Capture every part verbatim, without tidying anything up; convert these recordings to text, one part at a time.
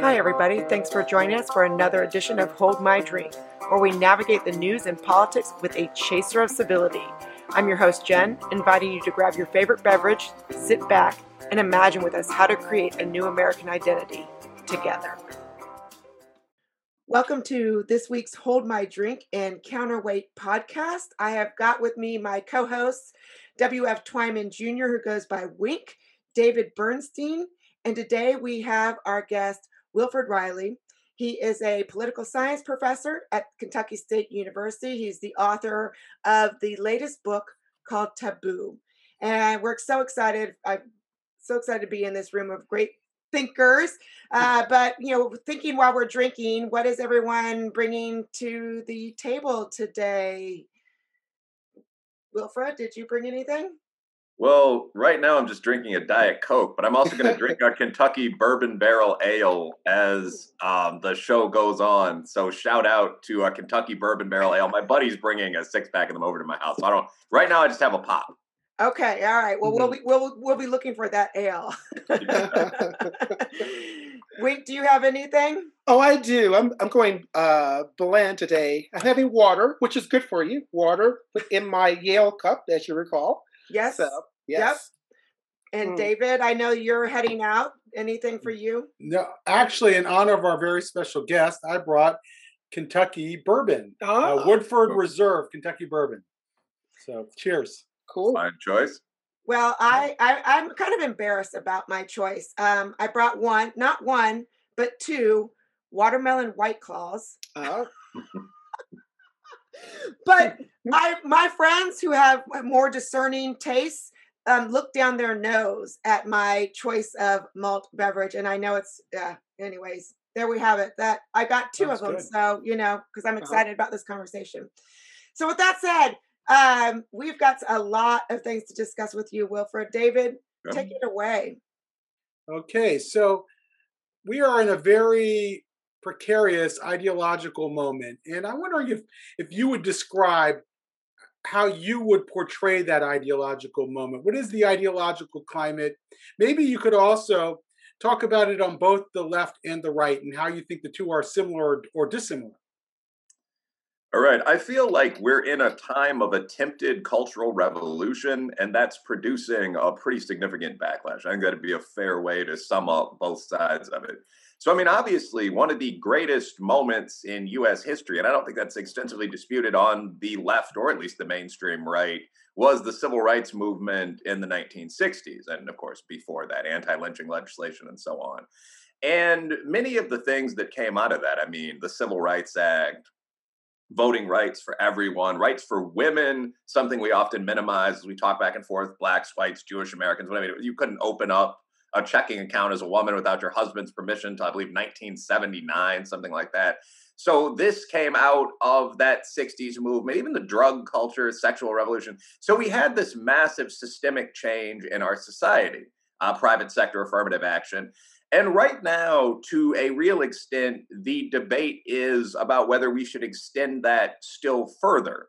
Hi everybody, thanks for joining us for another edition of Hold My Dream, where we navigate the news and politics with a chaser of civility. I'm your host Jen, inviting you to grab your favorite beverage, sit back, and imagine with us how to create a new American identity together. Welcome to this week's Hold My Drink and Counterweight podcast. I have got with me my co-hosts, W F. Twyman Junior, who goes by Wink, David Bernstein, and today we have our guest, Wilfred Reilly. He is a political science professor at Kentucky State University. He's the author of the latest book called Taboo. And we're so excited. I'm so excited to be in this room of great thinkers. Uh, but, you know, thinking while we're drinking, what is everyone bringing to the table today? Wilfred, did you bring anything? Well, right now I'm just drinking a Diet Coke, but I'm also going to drink our Kentucky Bourbon Barrel Ale as um, the show goes on. So shout out to our Kentucky Bourbon Barrel Ale. My buddy's bringing a six pack of them over to my house. So I don't. Right now I just have a pop. Okay, all right. Well, we'll be we'll we'll be looking for that ale. Wink, do you have anything? Oh, I do. I'm I'm going uh, bland today. I'm having water, which is good for you. Water in my Yale cup, as you recall. Yes. So, yes. Yep. And mm. David, I know you're heading out. Anything for you? No, actually, in honor of our very special guest, I brought Kentucky bourbon, oh. uh, Woodford oh. Reserve Kentucky bourbon. So, cheers. Cool. Fine choice. Well, I, I I'm kind of embarrassed about my choice. Um, I brought one, not one, but two watermelon White Claws. Oh. But I, my friends who have more discerning tastes um, look down their nose at my choice of malt beverage. And I know it's, uh, anyways, there we have it. That I got two That's of them. Good. So, you know, because I'm excited uh-huh. about this conversation. So with that said, um, we've got a lot of things to discuss with you, Wilfred. David, yeah. take it away. Okay. So we are in a very precarious ideological moment. And I'm wondering if, if you would describe how you would portray that ideological moment. What is the ideological climate? Maybe you could also talk about it on both the left and the right and how you think the two are similar or, or dissimilar. All right. I feel like we're in a time of attempted cultural revolution, and that's producing a pretty significant backlash. I think that'd be a fair way to sum up both sides of it. So, I mean, obviously, one of the greatest moments in U S history, and I don't think that's extensively disputed on the left, or at least the mainstream right, was the Civil Rights Movement in the nineteen sixties. And, of course, before that, anti-lynching legislation and so on. And many of the things that came out of that, I mean, the Civil Rights Act, voting rights for everyone, rights for women, something we often minimize as we talk back and forth, blacks, whites, Jewish Americans, whatever. I mean, you couldn't open up a checking account as a woman without your husband's permission until I believe nineteen seventy-nine, something like that. So this came out of that sixties movement, even the drug culture, sexual revolution. So we had this massive systemic change in our society, uh, private sector affirmative action. And right now, to a real extent, the debate is about whether we should extend that still further.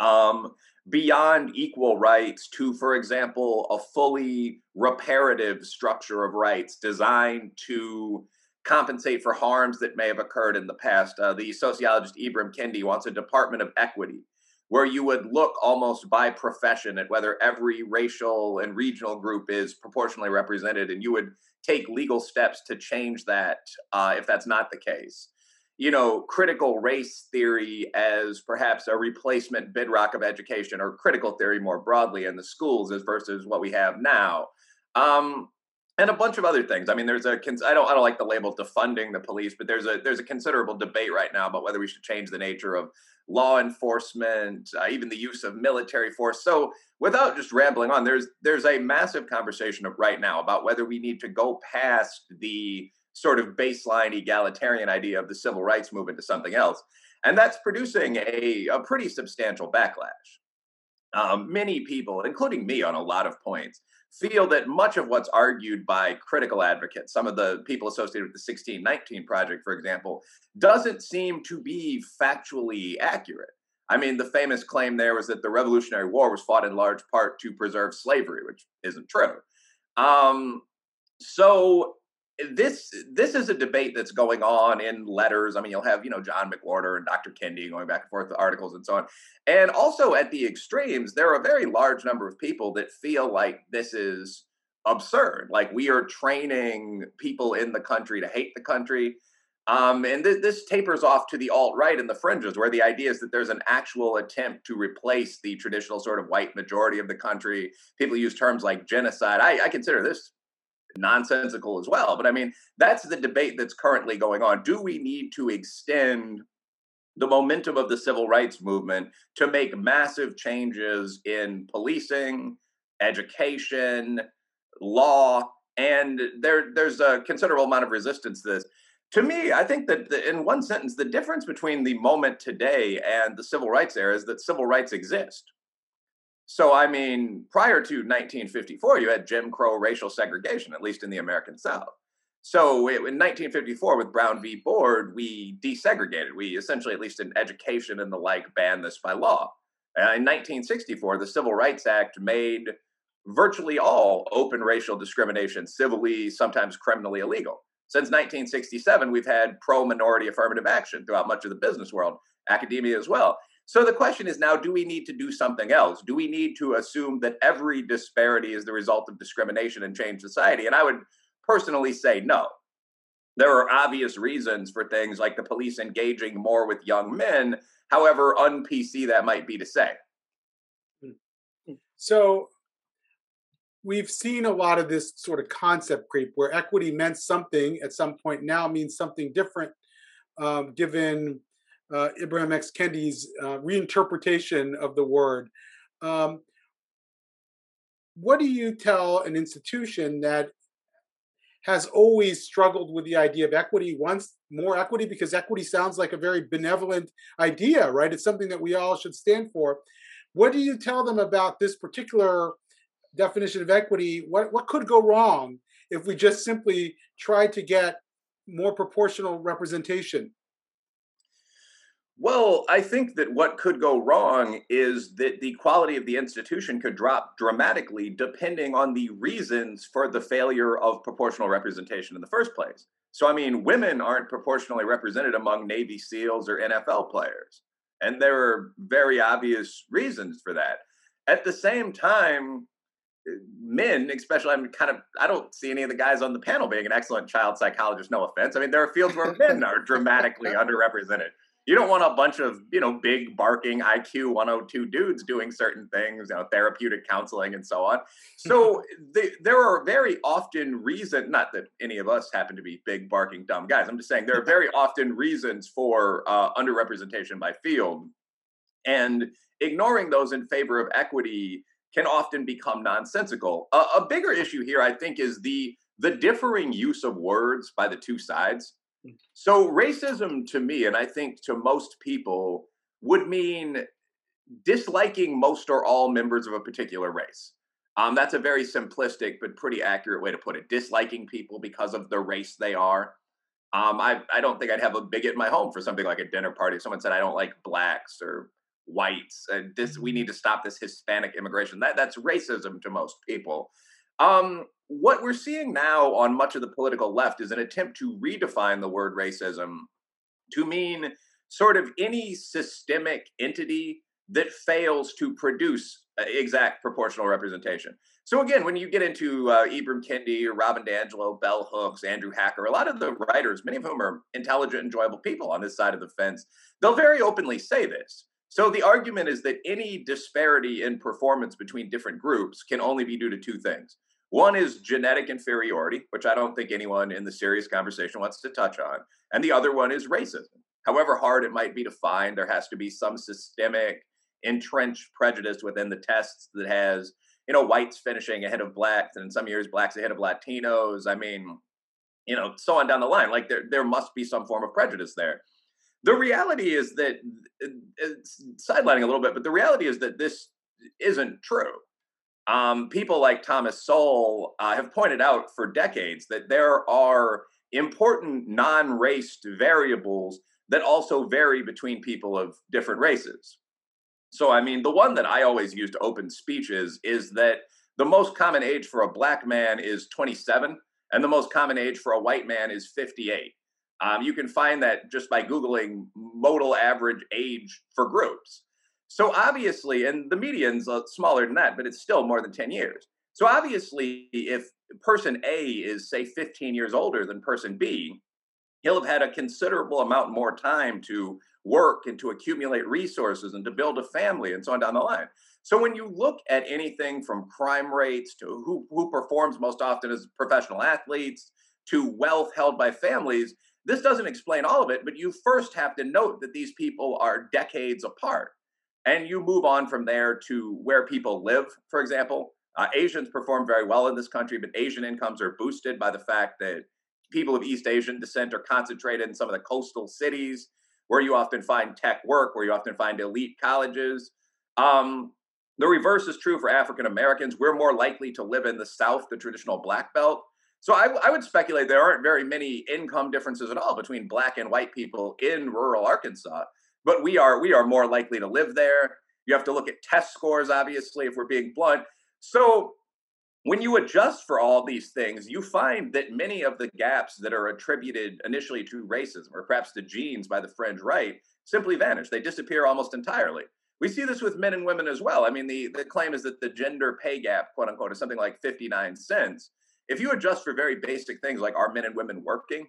Um, beyond equal rights to, for example, a fully reparative structure of rights designed to compensate for harms that may have occurred in the past. Uh, the sociologist Ibram Kendi wants a department of equity where you would look almost by profession at whether every racial and regional group is proportionally represented, and you would take legal steps to change that uh, if that's not the case. You know, critical race theory as perhaps a replacement bedrock of education, or critical theory more broadly in the schools as versus what we have now. Um, and a bunch of other things. I mean, there's a, I don't, I don't like the label defunding the police, but there's a, there's a considerable debate right now about whether we should change the nature of law enforcement, uh, even the use of military force. So without just rambling on, there's, there's a massive conversation of right now about whether we need to go past the sort of baseline egalitarian idea of the civil rights movement to something else. And that's producing a, a pretty substantial backlash. Um, many people, including me on a lot of points, feel that much of what's argued by critical advocates, some of the people associated with the sixteen nineteen Project, for example, doesn't seem to be factually accurate. I mean, the famous claim there was that the Revolutionary War was fought in large part to preserve slavery, which isn't true. Um, so This this is a debate that's going on in letters. I mean, you'll have, you know, John McWhorter and Doctor Kendi going back and forth with articles and so on. And also at the extremes, there are a very large number of people that feel like this is absurd. Like, we are training people in the country to hate the country. Um, and th this tapers off to the alt-right and the fringes, where the idea is that there's an actual attempt to replace the traditional sort of white majority of the country. People use terms like genocide. I, I consider this nonsensical as well. But I mean, that's the debate that's currently going on. Do we need to extend the momentum of the civil rights movement to make massive changes in policing, education, law? And there, there's a considerable amount of resistance to this. To me, I think that the, in one sentence, the difference between the moment today and the civil rights era is that civil rights exist. So, I mean, prior to nineteen fifty-four, you had Jim Crow racial segregation, at least in the American South. So in nineteen fifty-four, with Brown v. Board, we desegregated. We essentially, at least in education and the like, banned this by law. And in nineteen sixty-four, the Civil Rights Act made virtually all open racial discrimination civilly, sometimes criminally illegal. Since nineteen sixty-seven, we've had pro-minority affirmative action throughout much of the business world, academia as well. So the question is now, do we need to do something else? Do we need to assume that every disparity is the result of discrimination and change society? And I would personally say no. There are obvious reasons for things like the police engaging more with young men, however un-P C that might be to say. So we've seen a lot of this sort of concept creep, where equity meant something at some point, now means something different, um, given uh, Ibram X. Kendi's uh, reinterpretation of the word. Um, what do you tell an institution that has always struggled with the idea of equity, wants more equity, because equity sounds like a very benevolent idea, right? It's something that we all should stand for. What do you tell them about this particular definition of equity? What, what could go wrong if we just simply try to get more proportional representation? Well, I think that what could go wrong is that the quality of the institution could drop dramatically depending on the reasons for the failure of proportional representation in the first place. So, I mean, women aren't proportionally represented among Navy SEALs or N F L players, and there are very obvious reasons for that. At the same time, men, especially, I'm kind of, I don't see any of the guys on the panel being an excellent child psychologist, no offense. I mean, there are fields where men are dramatically underrepresented. You don't want a bunch of, you know, big barking I Q one oh two dudes doing certain things, you know, therapeutic counseling and so on. So they, there are very often reasons, not that any of us happen to be big barking dumb guys. I'm just saying there are very often reasons for uh, underrepresentation by field, and ignoring those in favor of equity can often become nonsensical. Uh, a bigger issue here, I think, is the the differing use of words by the two sides. So racism to me, and I think to most people, would mean disliking most or all members of a particular race. Um, that's a very simplistic but pretty accurate way to put it, disliking people because of the race they are. Um, I, I don't think I'd have a bigot in my home for something like a dinner party. If someone said, I don't like blacks or whites, uh, this, we need to stop this Hispanic immigration. That, that's racism to most people. Um, what we're seeing now on much of the political left is an attempt to redefine the word racism to mean sort of any systemic entity that fails to produce exact proportional representation. So again, when you get into uh, Ibram Kendi or Robin DiAngelo, bell hooks, Andrew Hacker, a lot of the writers, many of whom are intelligent, enjoyable people on this side of the fence, they'll very openly say this. So the argument is that any disparity in performance between different groups can only be due to two things. One is genetic inferiority, which I don't think anyone in the serious conversation wants to touch on. And the other one is racism. However hard it might be to find, there has to be some systemic, entrenched prejudice within the tests that has, you know, whites finishing ahead of blacks, and in some years, blacks ahead of Latinos. I mean, you know, so on down the line. Like, there, there must be some form of prejudice there. The reality is that, it's sidelining a little bit, but the reality is that this isn't true. Um, people like Thomas Sowell uh, have pointed out for decades that there are important non-raced variables that also vary between people of different races. So, I mean, the one that I always use to open speeches is that the most common age for a black man is twenty-seven. And the most common age for a white man is fifty-eight. Um, you can find that just by Googling modal average age for groups. So obviously, and the median's smaller than that, but it's still more than ten years. So obviously, if person A is, say, fifteen years older than person B, he'll have had a considerable amount more time to work and to accumulate resources and to build a family and so on down the line. So when you look at anything from crime rates to who, who performs most often as professional athletes to wealth held by families, this doesn't explain all of it, but you first have to note that these people are decades apart. And you move on from there to where people live, for example. Uh, Asians perform very well in this country, but Asian incomes are boosted by the fact that people of East Asian descent are concentrated in some of the coastal cities where you often find tech work, where you often find elite colleges. Um, the reverse is true for African Americans. We're more likely to live in the South, the traditional Black Belt. So I, I would speculate there aren't very many income differences at all between Black and white people in rural Arkansas, but we are we are more likely to live there. You have to look at test scores, obviously, if we're being blunt. So when you adjust for all these things, you find that many of the gaps that are attributed initially to racism, or perhaps the genes by the French right, simply vanish. They disappear almost entirely. We see this with men and women as well. I mean, the, the claim is that the gender pay gap, quote unquote, is something like fifty-nine cents. If you adjust for very basic things like, are men and women working?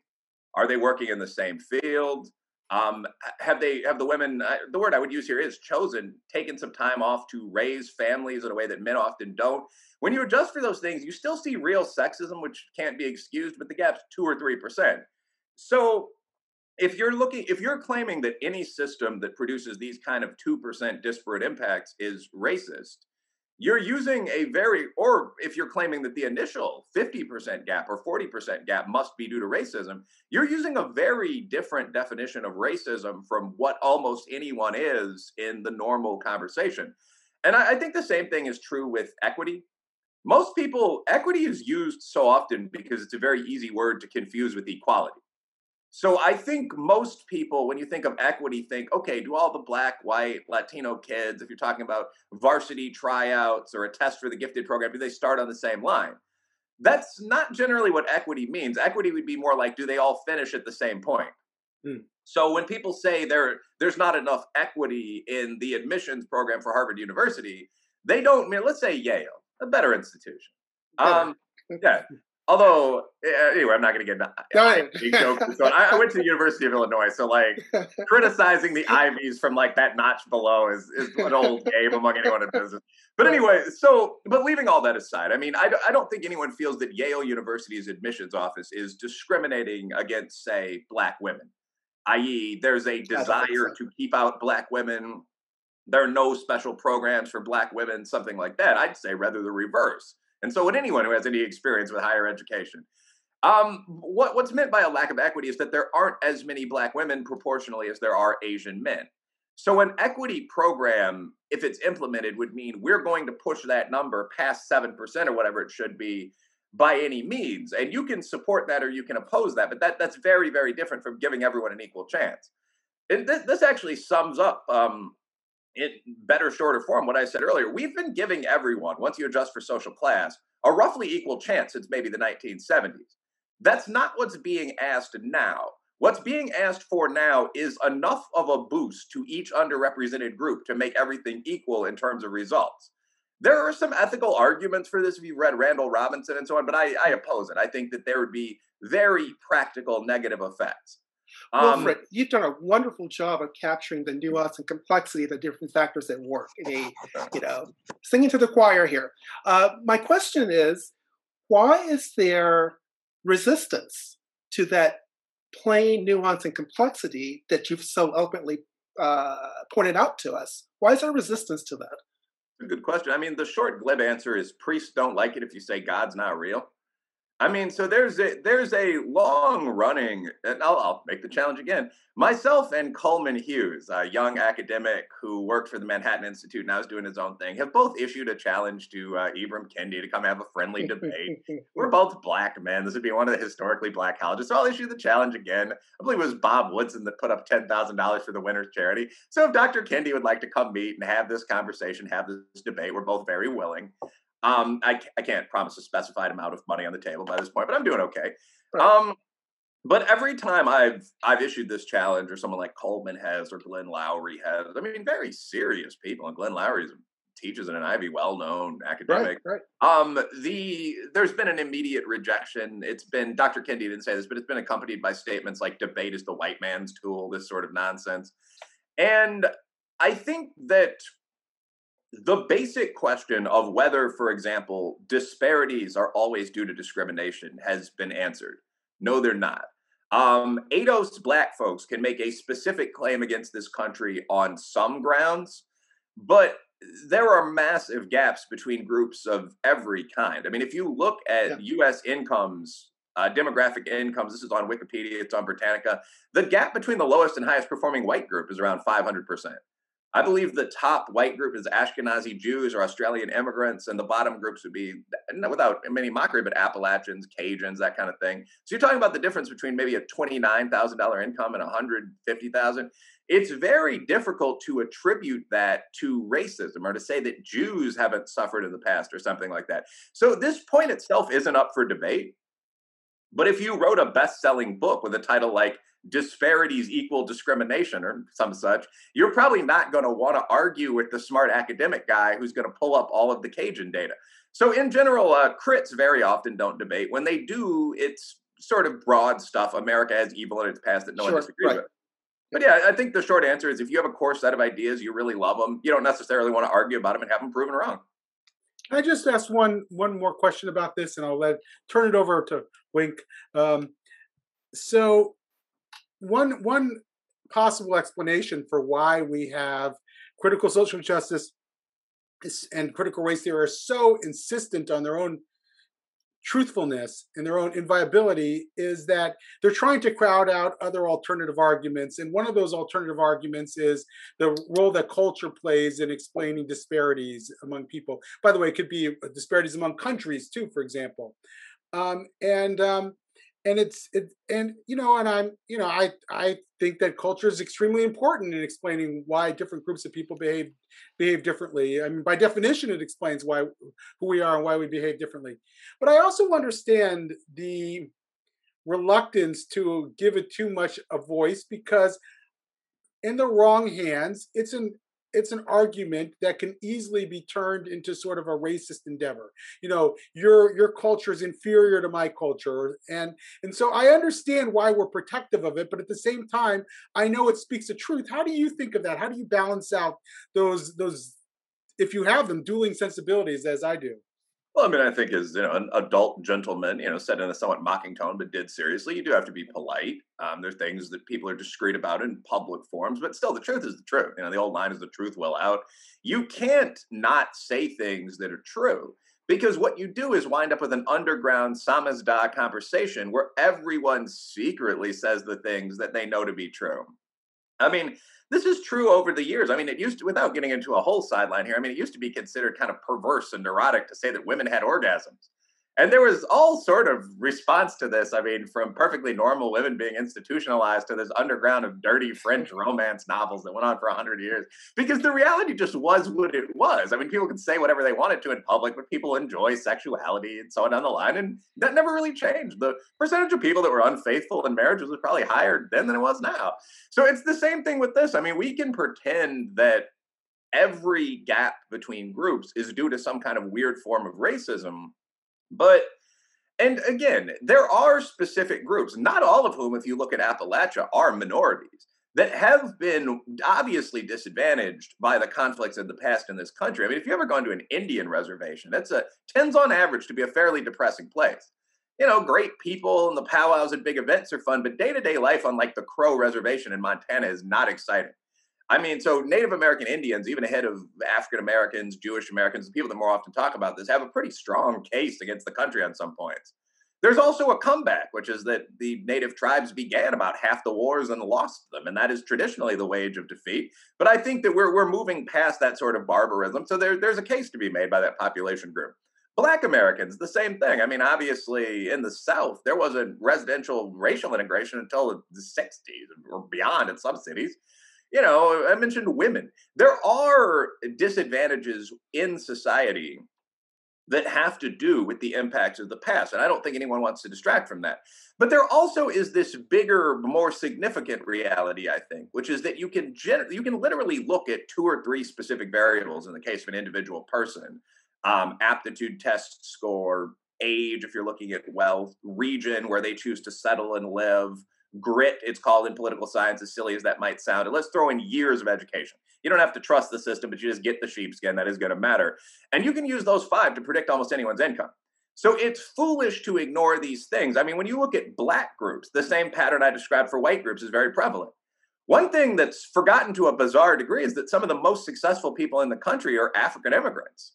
Are they working in the same field? Um, have they, have the women, uh, the word I would use here is chosen, taken some time off to raise families in a way that men often don't. When you adjust for those things, you still see real sexism, which can't be excused, but the gap's two or three percent. So if you're looking, if you're claiming that any system that produces these kind of two percent disparate impacts is racist, you're using a very, or if you're claiming that the initial fifty percent gap or forty percent gap must be due to racism, you're using a very different definition of racism from what almost anyone is in the normal conversation. And I, I think the same thing is true with equity. Most people, equity is used so often because it's a very easy word to confuse with equality. So I think most people, when you think of equity, think, okay, do all the Black, white, Latino kids, if you're talking about varsity tryouts or a test for the gifted program, do they start on the same line? That's not generally what equity means. Equity would be more like, do they all finish at the same point? Hmm. So when people say there, there's not enough equity in the admissions program for Harvard University, they don't mean, let's say Yale, a better institution. Um, yeah. Although, anyway, I'm not going to get into so I, I went to the University of Illinois, so like criticizing the Ivies from like that notch below is, is an old game among anyone in business. But anyway, so, but leaving all that aside, I mean, I, I don't think anyone feels that Yale University's admissions office is discriminating against, say, Black women, that is there's a desire to keep out Black women. There are no special programs for Black women, something like that. I'd say rather the reverse. And so would anyone who has any experience with higher education. Um, what, what's meant by a lack of equity is that there aren't as many Black women proportionally as there are Asian men. So an equity program, if it's implemented, would mean we're going to push that number past seven percent or whatever it should be by any means. And you can support that or you can oppose that, but that, that's very, very different from giving everyone an equal chance. And th- this actually sums up... Um, in better, shorter form, what I said earlier, we've been giving everyone, once you adjust for social class, a roughly equal chance since maybe the nineteen seventies. That's not what's being asked now. What's being asked for now is enough of a boost to each underrepresented group to make everything equal in terms of results. There are some ethical arguments for this if you read Randall Robinson and so on, but I, I oppose it. I think that there would be very practical negative effects. Wilfred, um, you've done a wonderful job of capturing the nuance and complexity of the different factors at work. The, you know, singing to the choir here. Uh, my question is, why is there resistance to that plain nuance and complexity that you've so eloquently uh, pointed out to us? Why is there resistance to that? That's a good question. I mean, the short, glib answer is priests don't like it if you say God's not real. I mean, so there's a, there's a long running, and I'll, I'll make the challenge again. Myself and Coleman Hughes, a young academic who worked for the Manhattan Institute, now is doing his own thing, have both issued a challenge to uh, Ibram Kendi to come have a friendly debate. We're both Black men. This would be one of the historically Black colleges. So I'll issue the challenge again. I believe it was Bob Woodson that put up ten thousand dollars for the winner's charity. So if Doctor Kendi would like to come meet and have this conversation, have this debate, we're both very willing. Um, I, I can't promise a specified amount of money on the table by this point, but I'm doing okay. Right. Um, but every time I've I've issued this challenge, or someone like Coleman has, or Glenn Lowry has, I mean, very serious people. And Glenn Lowry teaches in an Ivy, well-known academic. Right, right. Um, the there's been an immediate rejection. It's been, Doctor Kendi didn't say this, but it's been accompanied by statements like "debate is the white man's tool," this sort of nonsense. And I think that the basic question of whether, for example, disparities are always due to discrimination has been answered. No, they're not. Um, A D O S black folks can make a specific claim against this country on some grounds, but there are massive gaps between groups of every kind. I mean, if you look at yeah. U S incomes, uh, demographic incomes, this is on Wikipedia, it's on Britannica, the gap between the lowest and highest performing white group is around five hundred percent. I believe the top white group is Ashkenazi Jews or Australian immigrants, and the bottom groups would be, without many mockery, but Appalachians, Cajuns, that kind of thing. So you're talking about the difference between maybe a twenty-nine thousand dollar income and one hundred fifty thousand dollars. It's very difficult to attribute that to racism or to say that Jews haven't suffered in the past or something like that. So this point itself isn't up for debate. But if you wrote a best-selling book with a title like Disparities Equal Discrimination or some such, you're probably not going to want to argue with the smart academic guy who's going to pull up all of the Cajun data. So in general, uh, crits very often don't debate. When they do, it's sort of broad stuff. America has evil in its past that no sure, one disagrees right. with. But yeah, I think the short answer is if you have a core set of ideas, you really love them, you don't necessarily want to argue about them and have them proven wrong. I just asked one one more question about this, and I'll let turn it over to Wink. Um, so, one one possible explanation for why we have critical social justice and critical race theory are so insistent on their own truthfulness and their own inviolability is that they're trying to crowd out other alternative arguments. And one of those alternative arguments is the role that culture plays in explaining disparities among people. By the way, it could be disparities among countries too, for example. Um, and um, and it's it, and you know, and I'm you know, I I think that culture is extremely important in explaining why different groups of people behave behave differently. I mean, by definition, it explains why who we are and why we behave differently. But I also understand the reluctance to give it too much a voice because, in the wrong hands, it's an it's an argument that can easily be turned into sort of a racist endeavor. You know, your your culture is inferior to my culture. And, and so I understand why we're protective of it, but at the same time, I know it speaks the truth. How do you think of that? How do you balance out those, those if you have them, dueling sensibilities as I do? Well, I mean, I think as you know, an adult gentleman, you know, said in a somewhat mocking tone, but did seriously, you do have to be polite. Um, there are things that people are discreet about in public forums, but still the truth is the truth. You know, the old line is the truth will out. You can't not say things that are true because what you do is wind up with an underground samizdat conversation where everyone secretly says the things that they know to be true. I mean, this is true over the years. I mean, it used to, without getting into a whole sideline here, I mean, it used to be considered kind of perverse and neurotic to say that women had orgasms. And there was all sort of response to this. I mean, from perfectly normal women being institutionalized to this underground of dirty French romance novels that went on for one hundred years. Because the reality just was what it was. I mean, people could say whatever they wanted to in public, but people enjoy sexuality and so on down the line. And that never really changed. The percentage of people that were unfaithful in marriages was probably higher then than it was now. So it's the same thing with this. I mean, we can pretend that every gap between groups is due to some kind of weird form of racism. But, and again, there are specific groups, not all of whom, if you look at Appalachia, are minorities that have been obviously disadvantaged by the conflicts of the past in this country. I mean, if you've ever gone to an Indian reservation, that's a, tends on average to be a fairly depressing place. You know, great people and the powwows and big events are fun, but day-to-day life on like the Crow Reservation in Montana is not exciting. I mean, so Native American Indians, even ahead of African Americans, Jewish Americans, the people that more often talk about this, have a pretty strong case against the country on some points. There's also a comeback, which is that the Native tribes began about half the wars and lost them, and that is traditionally the wage of defeat. But I think that we're we're moving past that sort of barbarism, so there, there's a case to be made by that population group. Black Americans, the same thing. I mean, obviously, in the South, there wasn't residential racial integration until the sixties or beyond in some cities. You know, I mentioned women. There are disadvantages in society that have to do with the impacts of the past. And I don't think anyone wants to distract from that. But there also is this bigger, more significant reality, I think, which is that you can gen- you can literally look at two or three specific variables in the case of an individual person, um, aptitude test score, age, if you're looking at wealth, region where they choose to settle and live, grit, it's called in political science, as silly as that might sound. And let's throw in years of education. You don't have to trust the system, but you just get the sheepskin. That is going to matter. And you can use those five to predict almost anyone's income. So it's foolish to ignore these things. I mean, when you look at black groups, the same pattern I described for white groups is very prevalent. One thing that's forgotten to a bizarre degree is that some of the most successful people in the country are African immigrants.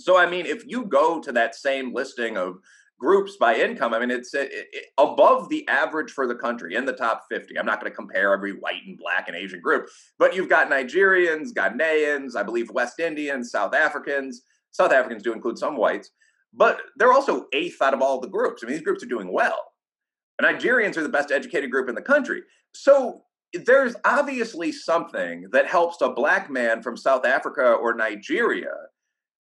So, I mean, if you go to that same listing of groups by income, I mean, it's it, it, above the average for the country in the top fifty. I'm not going to compare every white and black and Asian group, but you've got Nigerians, Ghanaians, I believe West Indians, South Africans. South Africans do include some whites, but they're also eighth out of all the groups. I mean, these groups are doing well. Nigerians are the best educated group in the country. So there's obviously something that helps a black man from South Africa or Nigeria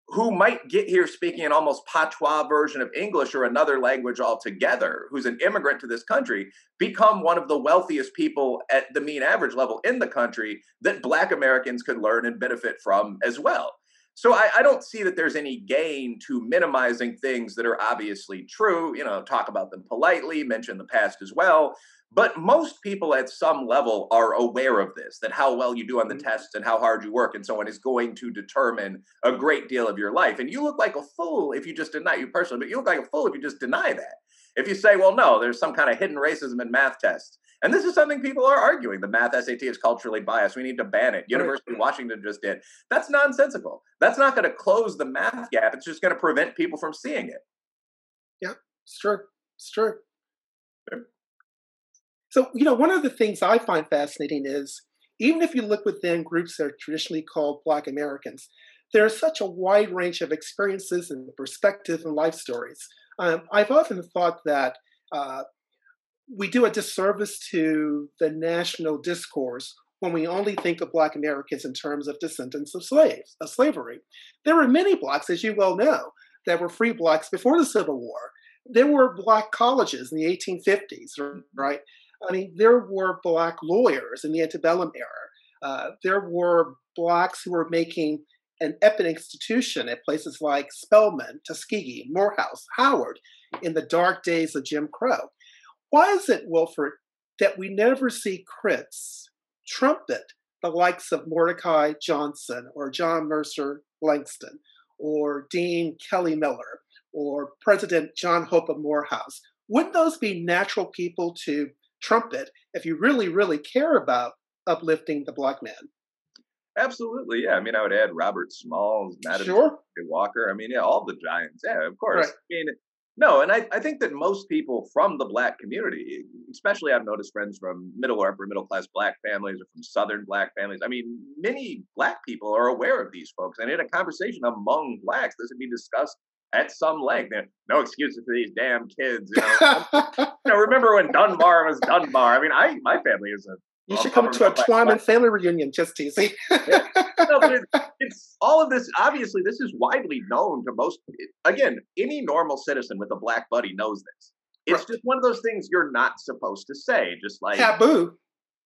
who might get here speaking an almost patois version of English or another language altogether, who's an immigrant to this country, become one of the wealthiest people at the mean average level in the country that Black Americans could learn and benefit from as well. So I, I don't see that there's any gain to minimizing things that are obviously true, you know, talk about them politely, mention the past as well. But most people at some level are aware of this, that how well you do on the tests and how hard you work and so on is going to determine a great deal of your life. And you look like a fool if you just deny, you personally, but you look like a fool if you just deny that. If you say, well, no, there's some kind of hidden racism in math tests. And this is something people are arguing. The math S A T is culturally biased. We need to ban it. University of Washington just did. That's nonsensical. That's not going to close the math gap. It's just going to prevent people from seeing it. Yeah, it's true. It's true. Sure. So, you know, one of the things I find fascinating is, even if you look within groups that are traditionally called Black Americans, there is such a wide range of experiences and perspectives and life stories. Um, I've often thought that uh, we do a disservice to the national discourse when we only think of Black Americans in terms of descendants of slaves, of slavery. There were many Blacks, as you well know, that were free Blacks before the Civil War. There were Black colleges in the eighteen fifties, right? I mean, there were Black lawyers in the antebellum era. Uh, there were Blacks who were making an epic institution at places like Spelman, Tuskegee, Morehouse, Howard, in the dark days of Jim Crow. Why is it, Wilfred, that we never see critics trumpet the likes of Mordecai Johnson or John Mercer Langston or Dean Kelly Miller or President John Hope of Morehouse? Wouldn't those be natural people to trumpet if you really, really care about uplifting the Black man? Absolutely, yeah. I mean, I would add Robert Smalls, Madison sure. Walker. I mean, yeah, all the giants. Yeah, of course. Right. I mean, no, and I, I think that most people from the Black community, especially I've noticed friends from middle or upper middle class Black families or from Southern Black families, I mean, many Black people are aware of these folks. And in a conversation among Blacks, this would be discussed at some length. Man, no excuses for these damn kids. You know? You know, remember when Dunbar was Dunbar? I mean, I my family is a You well, should come to a Twyman family reunion, just teasing. Yeah. No, but it, it's all of this. Obviously, this is widely known to most. Again, any normal citizen with a Black buddy knows this. It's right. Just one of those things you're not supposed to say. Just like taboo.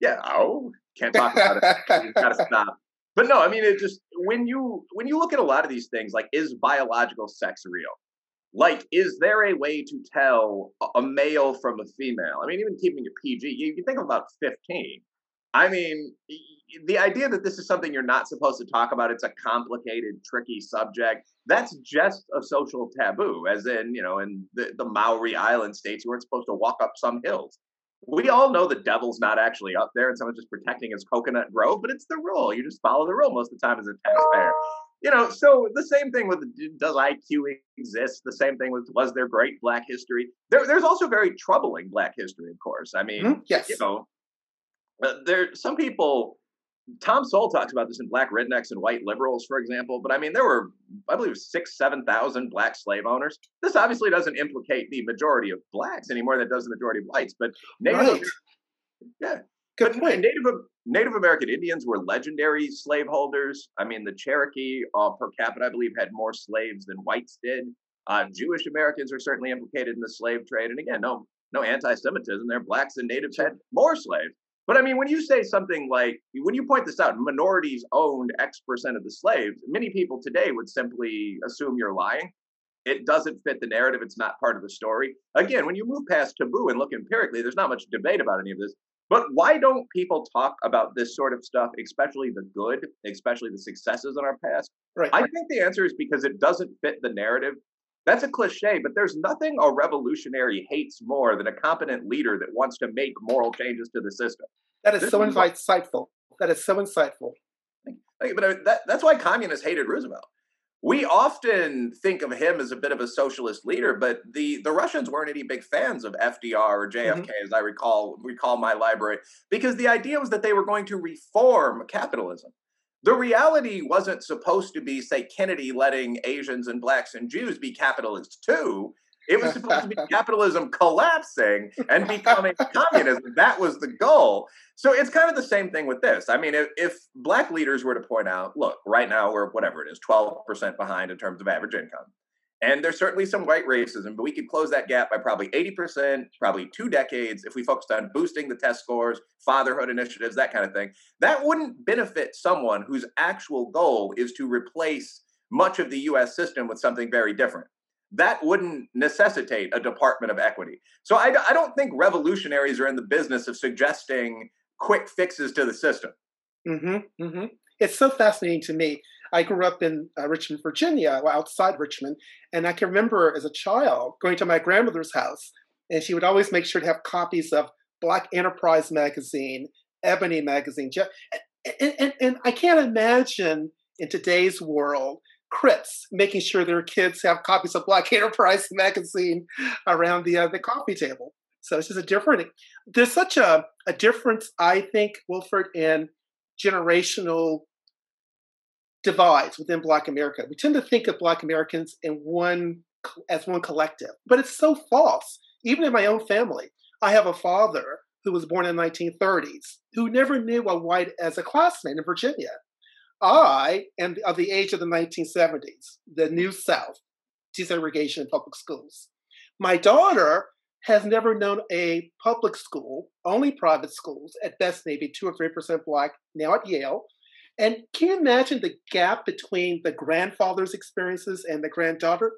Yeah. Oh, can't talk about it. You've got to stop. But no, I mean, it just when you when you look at a lot of these things, like is biological sex real? Like, is there a way to tell a male from a female? I mean, even keeping it P G, you can think of about fifteen. I mean, the idea that this is something you're not supposed to talk about, it's a complicated, tricky subject, that's just a social taboo, as in, you know, in the, the Maori island states, you weren't supposed to walk up some hills. We all know the devil's not actually up there and someone's just protecting his coconut grove, but it's the rule. You just follow the rule most of the time as a taxpayer. You know, so the same thing with does I Q exist? The same thing with was there great Black history? There, there's also very troubling Black history, of course. I mean, mm-hmm. yes. You know, there some people. Tom Sowell talks about this in Black Rednecks and White Liberals, for example. But I mean, there were, I believe, six, seven thousand Black slave owners. This obviously doesn't implicate the majority of Blacks anymore. That does the majority of whites. But right. Yeah. Good but point. Native Native American Indians were legendary slaveholders. I mean, the Cherokee uh, per capita, I believe, had more slaves than whites did. Uh, Jewish Americans are certainly implicated in the slave trade. And again, no, no anti-Semitism there. Blacks and natives had more slaves. But I mean, when you say something like, when you point this out, minorities owned X percent of the slaves, many people today would simply assume you're lying. It doesn't fit the narrative. It's not part of the story. Again, when you move past taboo and look empirically, there's not much debate about any of this. But why don't people talk about this sort of stuff, especially the good, especially the successes in our past? Right. I think the answer is because it doesn't fit the narrative. That's a cliche, but there's nothing a revolutionary hates more than a competent leader that wants to make moral changes to the system. That is this so insightful. That is so insightful. But that, that's why communists hated Roosevelt. We often think of him as a bit of a socialist leader, but the, the Russians weren't any big fans of F D R or J F K, mm-hmm. as I recall, recall my library, because the idea was that they were going to reform capitalism. The reality wasn't supposed to be, say, Kennedy letting Asians and blacks and Jews be capitalists too. It was supposed to be capitalism collapsing and becoming communism. That was the goal. So it's kind of the same thing with this. I mean, if, if black leaders were to point out, look, right now we're whatever it is, twelve percent behind in terms of average income. And there's certainly some white racism, but we could close that gap by probably eighty percent, probably two decades, if we focused on boosting the test scores, fatherhood initiatives, that kind of thing. That wouldn't benefit someone whose actual goal is to replace much of the U S system with something very different. That wouldn't necessitate a Department of Equity. So I, I don't think revolutionaries are in the business of suggesting quick fixes to the system. Mm-hmm, mm-hmm. It's so fascinating to me. I grew up in uh, Richmond, Virginia, well, outside Richmond, and I can remember as a child going to my grandmother's house, and she would always make sure to have copies of Black Enterprise magazine, Ebony magazine. And, and, and I can't imagine in today's world Crips making sure their kids have copies of Black Enterprise magazine around the, uh, the coffee table. So it's just a different, there's such a, a difference, I think, Wilfred, in generational divides within Black America. We tend to think of Black Americans in one as one collective, but it's so false. Even in my own family, I have a father who was born in the nineteen thirties, who never knew a white as a classmate in Virginia. I am of the age of the nineteen seventies, the New South, desegregation in public schools. My daughter has never known a public school, only private schools, at best maybe two or three percent Black, now at Yale. And can you imagine the gap between the grandfather's experiences and the granddaughter?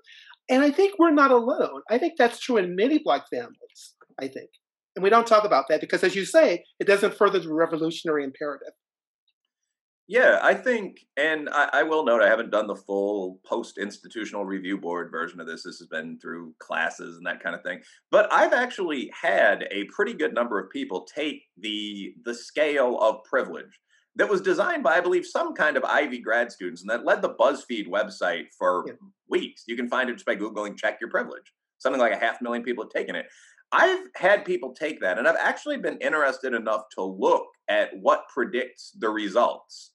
And I think we're not alone. I think that's true in many Black families, I think. And we don't talk about that because, as you say, it doesn't further the revolutionary imperative. Yeah, I think, and I, I will note, I haven't done the full post-institutional review board version of this. This has been through classes and that kind of thing. But I've actually had a pretty good number of people take the, the scale of privilege that was designed by, I believe, some kind of Ivy grad students, and that led the BuzzFeed website for yeah. weeks. You can find it just by Googling check your privilege. Something like a half million people have taken it. I've had people take that, and I've actually been interested enough to look at what predicts the results.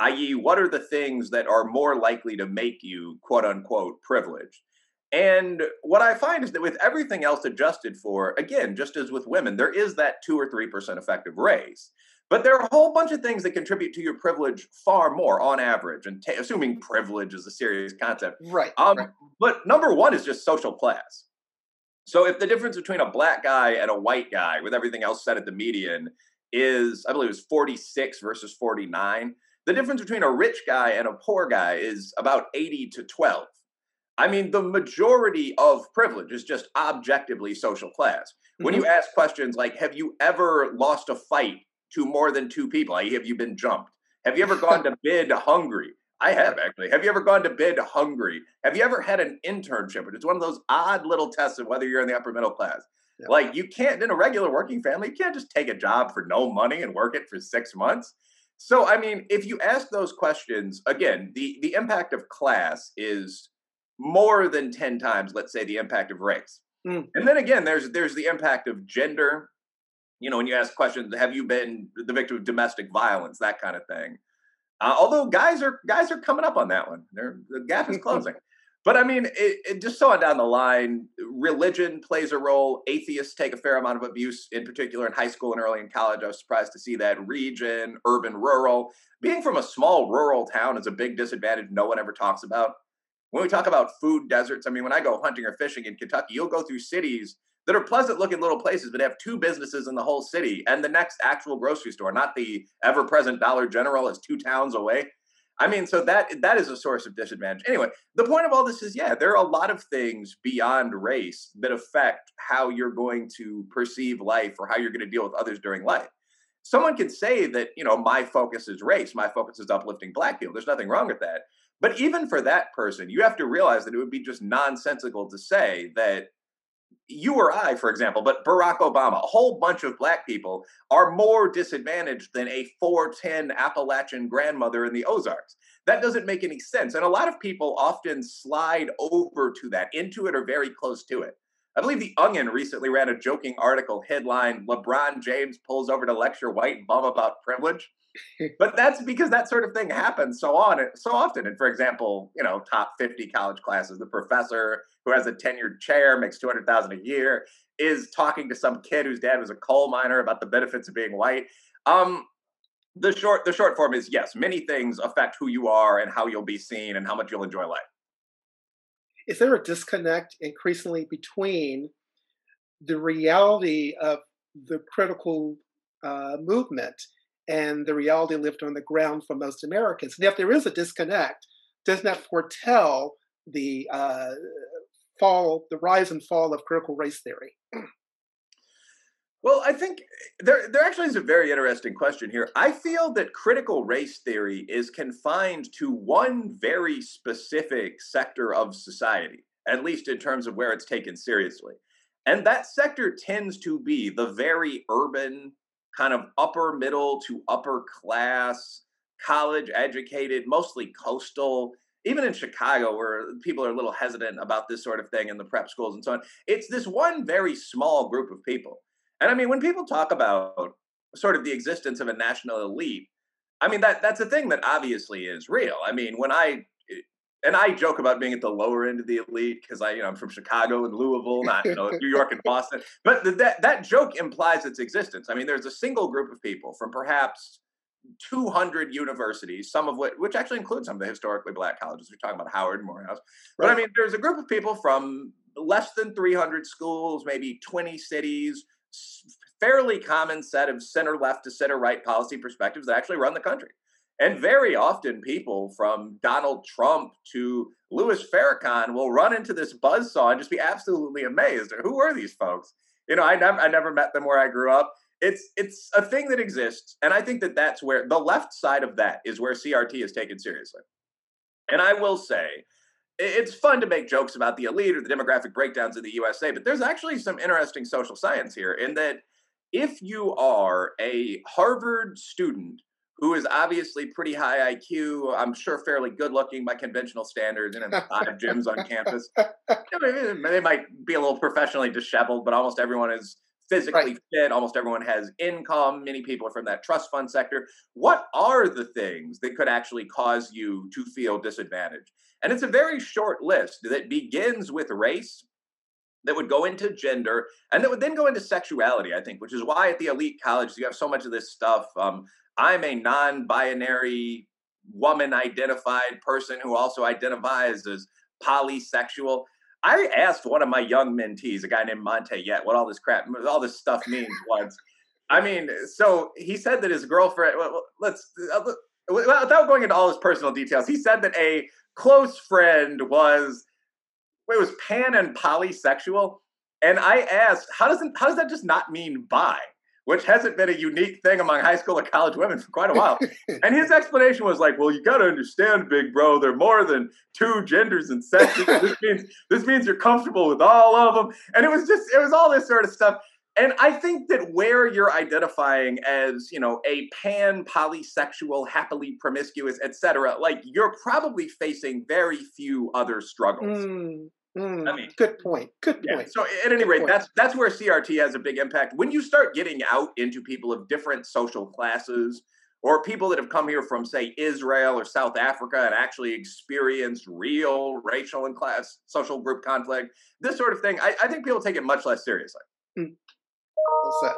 that is, what are the things that are more likely to make you, quote unquote, privileged? And what I find is that with everything else adjusted for, again, just as with women, there is that two or three percent effective raise. But there are a whole bunch of things that contribute to your privilege far more on average, and t- assuming privilege is a serious concept. Right, um, right. But number one is just social class. So if the difference between a Black guy and a white guy, with everything else set at the median, is, I believe it was forty-six versus forty-nine, the difference between a rich guy and a poor guy is about eighty to twelve. I mean, the majority of privilege is just objectively social class. Mm-hmm. When you ask questions like, have you ever lost a fight to more than two people? that is, have you been jumped? Have you ever gone to bid hungry? I have, actually. Have you ever gone to bid hungry? Have you ever had an internship? It's one of those odd little tests of whether you're in the upper middle class. Yeah. Like, you can't, in a regular working family, you can't just take a job for no money and work it for six months. So, I mean, if you ask those questions, again, the, the impact of class is more than ten times, let's say, the impact of race. Mm. And then again, there's there's the impact of gender. You know, when you ask questions, have you been the victim of domestic violence, that kind of thing. Uh, although guys are guys are coming up on that one. They're, the gap is closing. But I mean, it, it just so on down the line, religion plays a role. Atheists take a fair amount of abuse, in particular in high school and early in college. I was surprised to see that. Region, urban, rural. Being from a small rural town is a big disadvantage no one ever talks about. When we talk about food deserts, I mean, when I go hunting or fishing in Kentucky, you'll go through cities that are pleasant looking little places, but have two businesses in the whole city and the next actual grocery store, not the ever-present Dollar General is two towns away. I mean, so that that is a source of disadvantage. Anyway, the point of all this is, yeah, there are a lot of things beyond race that affect how you're going to perceive life or how you're going to deal with others during life. Someone can say that, you know, my focus is race, my focus is uplifting black people. There's nothing wrong with that. But even for that person, you have to realize that it would be just nonsensical to say that you or I, for example, but Barack Obama, a whole bunch of black people are more disadvantaged than a four ten Appalachian grandmother in the Ozarks. That doesn't make any sense. And a lot of people often slide over to that, into it or very close to it. I believe The Onion recently ran a joking article headline, LeBron James pulls over to lecture white bum about privilege. But that's because that sort of thing happens so on so often. And for example, you know, top fifty college classes, the professor who has a tenured chair, makes two hundred thousand dollars a year, is talking to some kid whose dad was a coal miner about the benefits of being white. Um, the short the short form is, yes, many things affect who you are and how you'll be seen and how much you'll enjoy life. Is there a disconnect increasingly between the reality of the critical uh, movement and the reality lived on the ground for most Americans? And if there is a disconnect, does that foretell the uh, fall, the rise and fall of critical race theory? Well, I think there, there actually is a very interesting question here. I feel that critical race theory is confined to one very specific sector of society, at least in terms of where it's taken seriously. And that sector tends to be the very urban, kind of upper middle to upper class, college educated, mostly coastal, even in Chicago where people are a little hesitant about this sort of thing in the prep schools and so on. It's this one very small group of people. And I mean, when people talk about sort of the existence of a national elite, I mean, that that's a thing that obviously is real. I mean, when I, and I joke about being at the lower end of the elite because I, you know, I'm from Chicago and Louisville, not you know, New York and Boston. But th that that joke implies its existence. I mean, there's a single group of people from perhaps two hundred universities, some of which, which actually include some of the historically black colleges. We're talking about Howard and Morehouse. But right. I mean, there's a group of people from less than three hundred schools, maybe twenty cities, fairly common set of center-left to center-right policy perspectives that actually run the country. And very often people from Donald Trump to Louis Farrakhan will run into this buzzsaw and just be absolutely amazed. Who are these folks? You know, I never, I never met them where I grew up. It's, it's a thing that exists. And I think that that's where the left side of that is where C R T is taken seriously. And I will say, it's fun to make jokes about the elite or the demographic breakdowns of the U S A, but there's actually some interesting social science here in that if you are a Harvard student who is obviously pretty high I Q, I'm sure fairly good looking by conventional standards and in five gyms on campus, they might be a little professionally disheveled, but almost everyone is physically fit, almost everyone has income, many people are from that trust fund sector. What are the things that could actually cause you to feel disadvantaged? And it's a very short list that begins with race, that would go into gender, and that would then go into sexuality, I think, which is why at the elite colleges you have so much of this stuff. Um, I'm a non-binary woman-identified person who also identifies as polysexual. I asked one of my young mentees, a guy named Monte Yet, what all this crap, all this stuff means once. I mean, so he said that his girlfriend, well, let's, without going into all his personal details, he said that a close friend was, it was pan and polysexual. And I asked, how doesn't, how does that just not mean bi? Which hasn't been a unique thing among high school and college women for quite a while. And his explanation was like, well, you got to understand, big bro, they're more than two genders and sexes. This means, this means you're comfortable with all of them. And it was just, it was all this sort of stuff. And I think that where you're identifying as, you know, a pan polysexual, happily promiscuous, et cetera, like you're probably facing very few other struggles. Mm. Mm, I mean, good point. Good point. Yeah, so at any good rate, point. that's that's where C R T has a big impact. When you start getting out into people of different social classes, or people that have come here from, say, Israel or South Africa and actually experienced real racial and class social group conflict, this sort of thing, I, I think people take it much less seriously. Mm. What's that?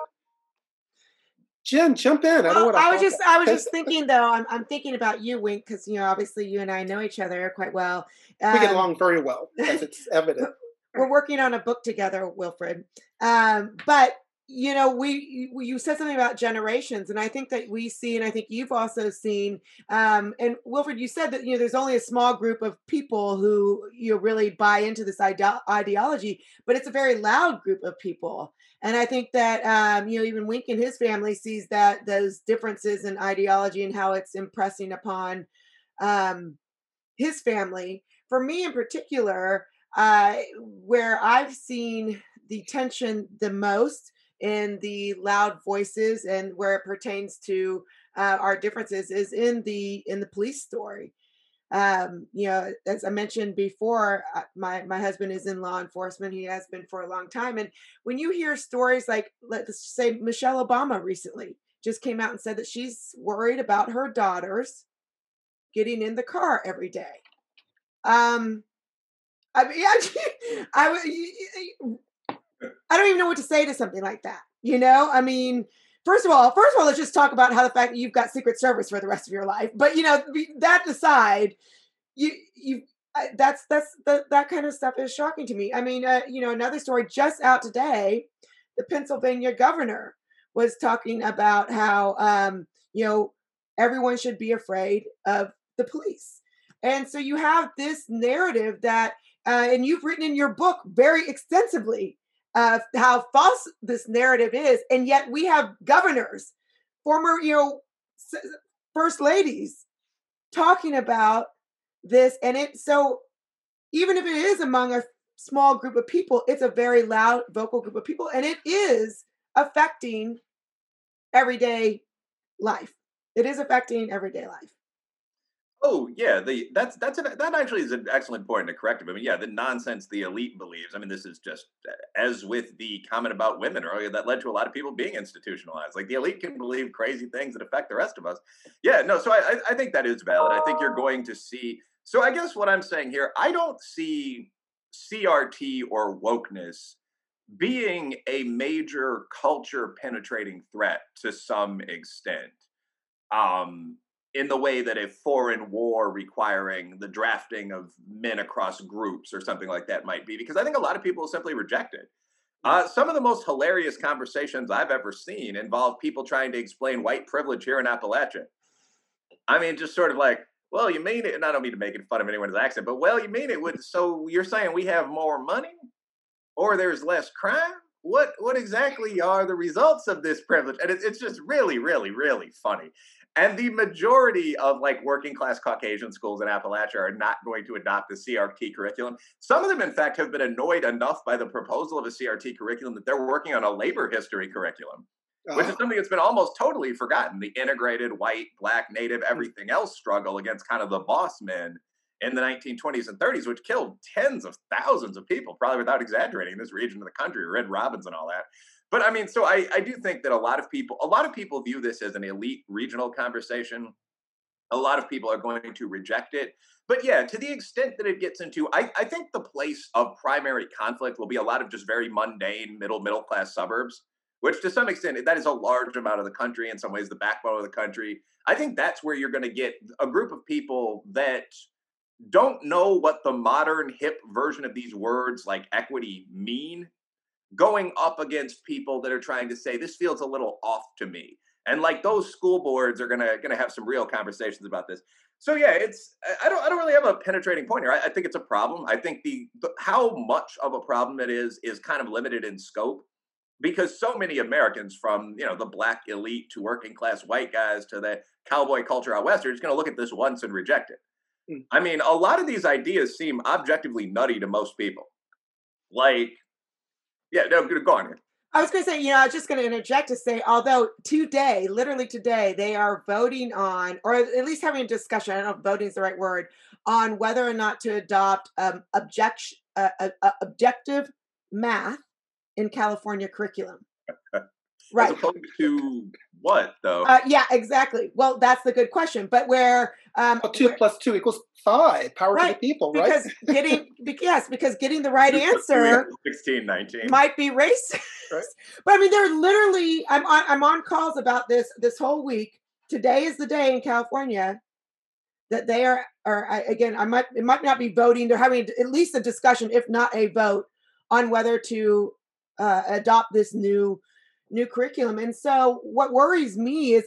Jen, jump in. I, don't oh, want to I was just, I was just thinking though. I'm, I'm thinking about you, Wink, because you know, obviously, you and I know each other quite well. Um, we get along very well, as it's evident. We're working on a book together, Wilfred. Um, but you know, we you said something about generations, and I think that we see, and I think you've also seen. Um, and Wilfred, you said that you know, there's only a small group of people who you know, really buy into this ide ideology, but it's a very loud group of people. And I think that, um, you know, even Wink and his family sees that those differences in ideology and how it's impressing upon um, his family. For me in particular, uh, where I've seen the tension the most in the loud voices and where it pertains to uh, our differences is in the in the police story. Um, you know, as I mentioned before, my, my husband is in law enforcement. He has been for a long time. And when you hear stories like, let's say Michelle Obama recently just came out and said that she's worried about her daughters getting in the car every day. Um, I mean, I, I, I don't even know what to say to something like that. You know, I mean, First of all, first of all, let's just talk about how the fact that you've got Secret Service for the rest of your life. But you know, that aside, you you that's that's that, that kind of stuff is shocking to me. I mean, uh, you know, another story just out today, the Pennsylvania governor was talking about how um, you know, everyone should be afraid of the police, and so you have this narrative that, uh, and you've written in your book very extensively. Uh, how false this narrative is, and yet we have governors, former, you know, first ladies, talking about this, and it. So, even if it is among a small group of people, it's a very loud, vocal group of people, and it is affecting everyday life. It is affecting everyday life. Oh yeah, the that's that's an, that actually is an excellent point and a corrective. I mean, yeah, the nonsense the elite believes. I mean, this is just as with the comment about women earlier that led to a lot of people being institutionalized. Like the elite can believe crazy things that affect the rest of us. Yeah, no. So I I think that is valid. I think you're going to see. So I guess what I'm saying here, I don't see C R T or wokeness being a major culture penetrating threat to some extent. Um. In the way that a foreign war requiring the drafting of men across groups or something like that might be, because I think a lot of people simply reject it. Uh, some of the most hilarious conversations I've ever seen involve people trying to explain white privilege here in Appalachia. I mean, just sort of like, well, you mean it, and I don't mean to make fun of anyone's accent, but well, you mean it would, so you're saying we have more money or there's less crime? What what exactly are the results of this privilege? And it, it's just really, really, really funny. And the majority of like working class Caucasian schools in Appalachia are not going to adopt the C R T curriculum. Some of them, in fact, have been annoyed enough by the proposal of a C R T curriculum that they're working on a labor history curriculum, oh. which is something that's been almost totally forgotten. The integrated white, black, native, everything else struggle against kind of the boss men in the nineteen twenties and thirties, which killed tens of thousands of people, probably without exaggerating, in this region of the country, Red Robins and all that. But I mean, so I, I do think that a lot of people, a lot of people view this as an elite regional conversation. A lot of people are going to reject it. But yeah, to the extent that it gets into, I, I think the place of primary conflict will be a lot of just very mundane middle, middle class suburbs, which to some extent, that is a large amount of the country, in some ways the backbone of the country. I think that's where you're going to get a group of people that don't know what the modern hip version of these words like equity mean, going up against people that are trying to say, this feels a little off to me. And like those school boards are gonna gonna have some real conversations about this. So yeah, it's I don't I don't really have a penetrating point here. I, I think it's a problem. I think the, the how much of a problem it is is kind of limited in scope, because so many Americans, from you know the black elite to working class white guys to the cowboy culture out west, are just gonna look at this once and reject it. I mean, a lot of these ideas seem objectively nutty to most people. Like, yeah, no, go on here. I was going to say, you know, I was just going to interject to say, although today, literally today, they are voting on, or at least having a discussion, I don't know if voting is the right word, on whether or not to adopt um, objection, uh, uh, objective math in California curriculum. Right. As opposed to what, though? Uh, yeah, exactly. Well, that's the good question. But where um, well, two where, plus two equals five. Power right, to the people, right? Because getting yes, because getting the right answer sixteen nineteen might be racist. Right. But I mean, they're literally. I'm on. I'm on calls about this this whole week. Today is the day in California that they are. Or I, again, I might. It might not be voting. They're having at least a discussion, if not a vote, on whether to uh, adopt this new. new curriculum. And so what worries me is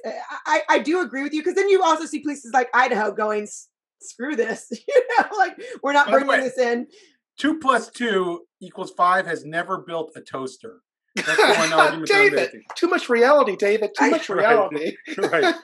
I, I do agree with you, because then you also see places like Idaho going, screw this, you know, like we're not bringing way, this in. Two plus two equals five has never built a toaster. That's the one argument. David, too much reality, David, too I, much right, reality. Right.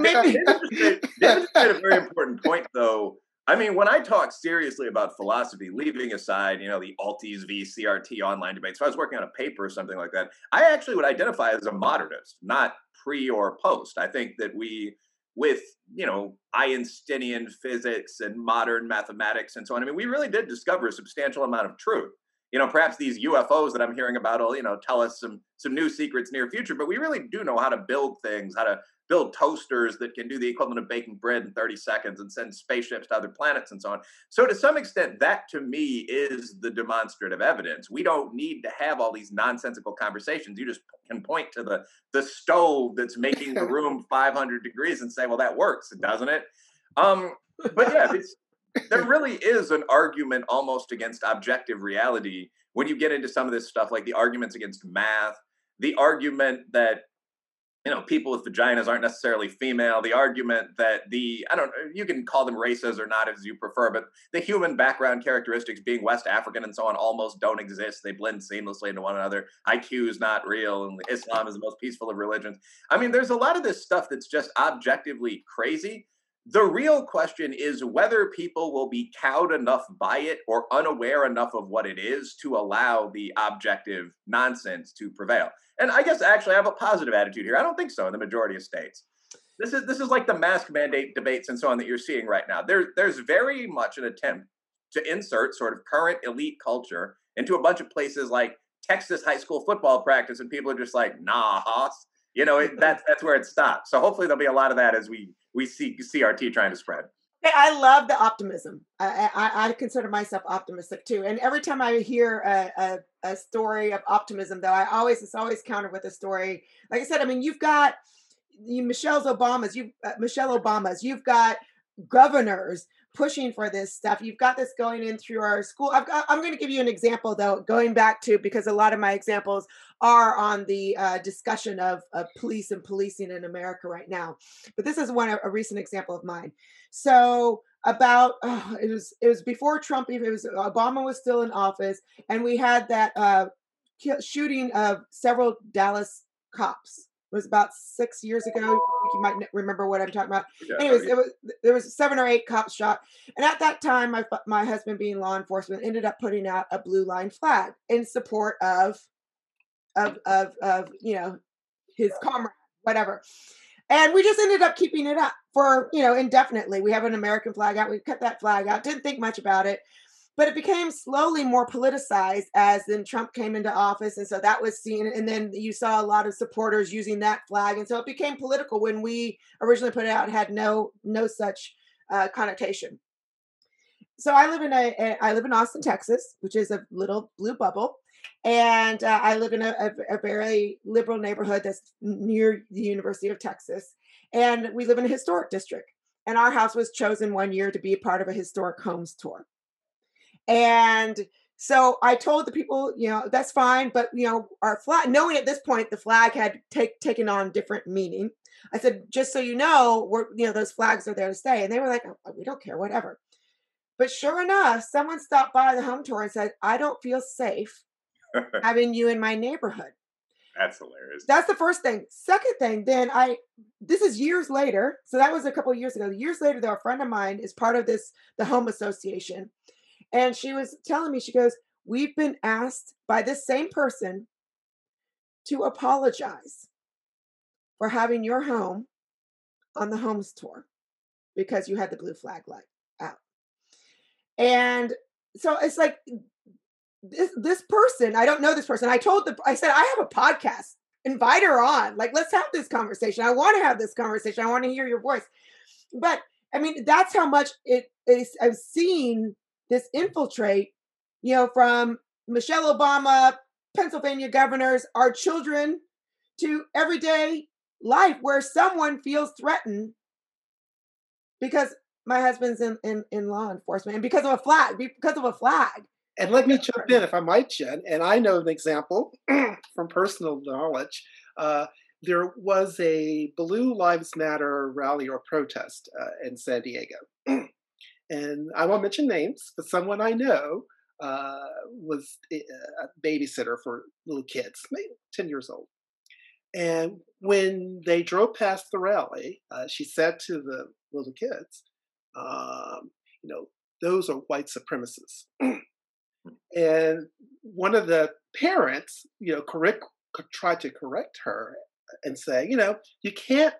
Maybe, maybe. David made a very important point, though. I mean, when I talk seriously about philosophy, leaving aside, you know, the Altes v. C R T online debates, if I was working on a paper or something like that, I actually would identify as a modernist, not pre or post. I think that we, with, you know, Einsteinian physics and modern mathematics and so on, I mean, we really did discover a substantial amount of truth. You know, perhaps these U F Os that I'm hearing about will, you know, tell us some some new secrets near future, but we really do know how to build things, how to build toasters that can do the equivalent of baking bread in thirty seconds and send spaceships to other planets and so on. So to some extent, that to me is the demonstrative evidence. We don't need to have all these nonsensical conversations. You just can point to the, the stove that's making the room five hundred degrees and say, well, that works, doesn't it? Um, but yeah, it's, there really is an argument almost against objective reality when you get into some of this stuff, like the arguments against math, the argument that you know, people with vaginas aren't necessarily female. The argument that the, I don't know, you can call them races or not as you prefer, but the human background characteristics being West African and so on almost don't exist. They blend seamlessly into one another. I Q is not real, and Islam is the most peaceful of religions. I mean, there's a lot of this stuff that's just objectively crazy. The real question is whether people will be cowed enough by it or unaware enough of what it is to allow the objective nonsense to prevail. And I guess actually I have a positive attitude here. I don't think so in the majority of states. This is this is like the mask mandate debates and so on that you're seeing right now. There, there's very much an attempt to insert sort of current elite culture into a bunch of places like Texas high school football practice, and people are just like, nah, Hoss. You know, it, that's, that's where it stops. So hopefully there'll be a lot of that as we we see C R T trying to spread. I love the optimism. I, I, I consider myself optimistic too. And every time I hear a, a, a story of optimism, though, I always, it's always countered with a story. Like I said, I mean, you've got you, Michelle's Obama's, you uh, Michelle Obama's, you've got governors pushing for this stuff. You've got this going in through our school. I've got, I'm going to give you an example, though, going back to, because a lot of my examples are on the uh, discussion of, of police and policing in America right now. But this is one, a recent example of mine. So about, oh, it was it was before Trump, it was Obama was still in office, and we had that uh, shooting of several Dallas cops. It was about six years ago. You might remember what I'm talking about. Yeah, Anyways, yeah. it was, there was seven or eight cops shot. And at that time, my my husband, being law enforcement, ended up putting out a blue line flag in support of, of, of, of you know, his yeah. comrade, whatever. And we just ended up keeping it up for, you know, indefinitely. We have an American flag out. We cut that flag out. Didn't think much about it. But it became slowly more politicized as then Trump came into office. And so that was seen. And then you saw a lot of supporters using that flag. And so it became political when we originally put it out. It had no no such uh, connotation. So I live in a, a I live in Austin, Texas, which is a little blue bubble. And uh, I live in a, a, a very liberal neighborhood that's near the University of Texas. And we live in a historic district. And our house was chosen one year to be part of a historic homes tour. And so I told the people, you know, that's fine. But, you know, our flag, knowing at this point, the flag had take, taken on different meaning. I said, just so you know, we're, you know, those flags are there to stay. And they were like, oh, we don't care, whatever. But sure enough, someone stopped by the home tour and said, I don't feel safe having you in my neighborhood. That's hilarious. That's the first thing. Second thing, then I, this is years later. So that was a couple of years ago. Years later, though, a friend of mine is part of this, the Home Association. And she was telling me, she goes, we've been asked by this same person to apologize for having your home on the homes tour because you had the blue flag light out. And so it's like this, this person, I don't know this person. I told the, I said, I have a podcast. invite her on. Like, let's have this conversation. I want to have this conversation. I want to hear your voice. But I mean, that's how much it is. I've seen this infiltrate, you know, from Michelle Obama, Pennsylvania governors, our children, to everyday life where someone feels threatened because my husband's in, in, in law enforcement and because of a flag, because of a flag. And let me jump in, if I might, Jen. And I know an example from personal knowledge. Uh, there was a Blue Lives Matter rally or protest uh, in San Diego. And I won't mention names, but someone I know uh, was a babysitter for little kids, maybe ten years old. And when they drove past the rally, uh, she said to the little kids, um, you know, those are white supremacists. And one of the parents, you know, correct, tried to correct her and say, you know, you can't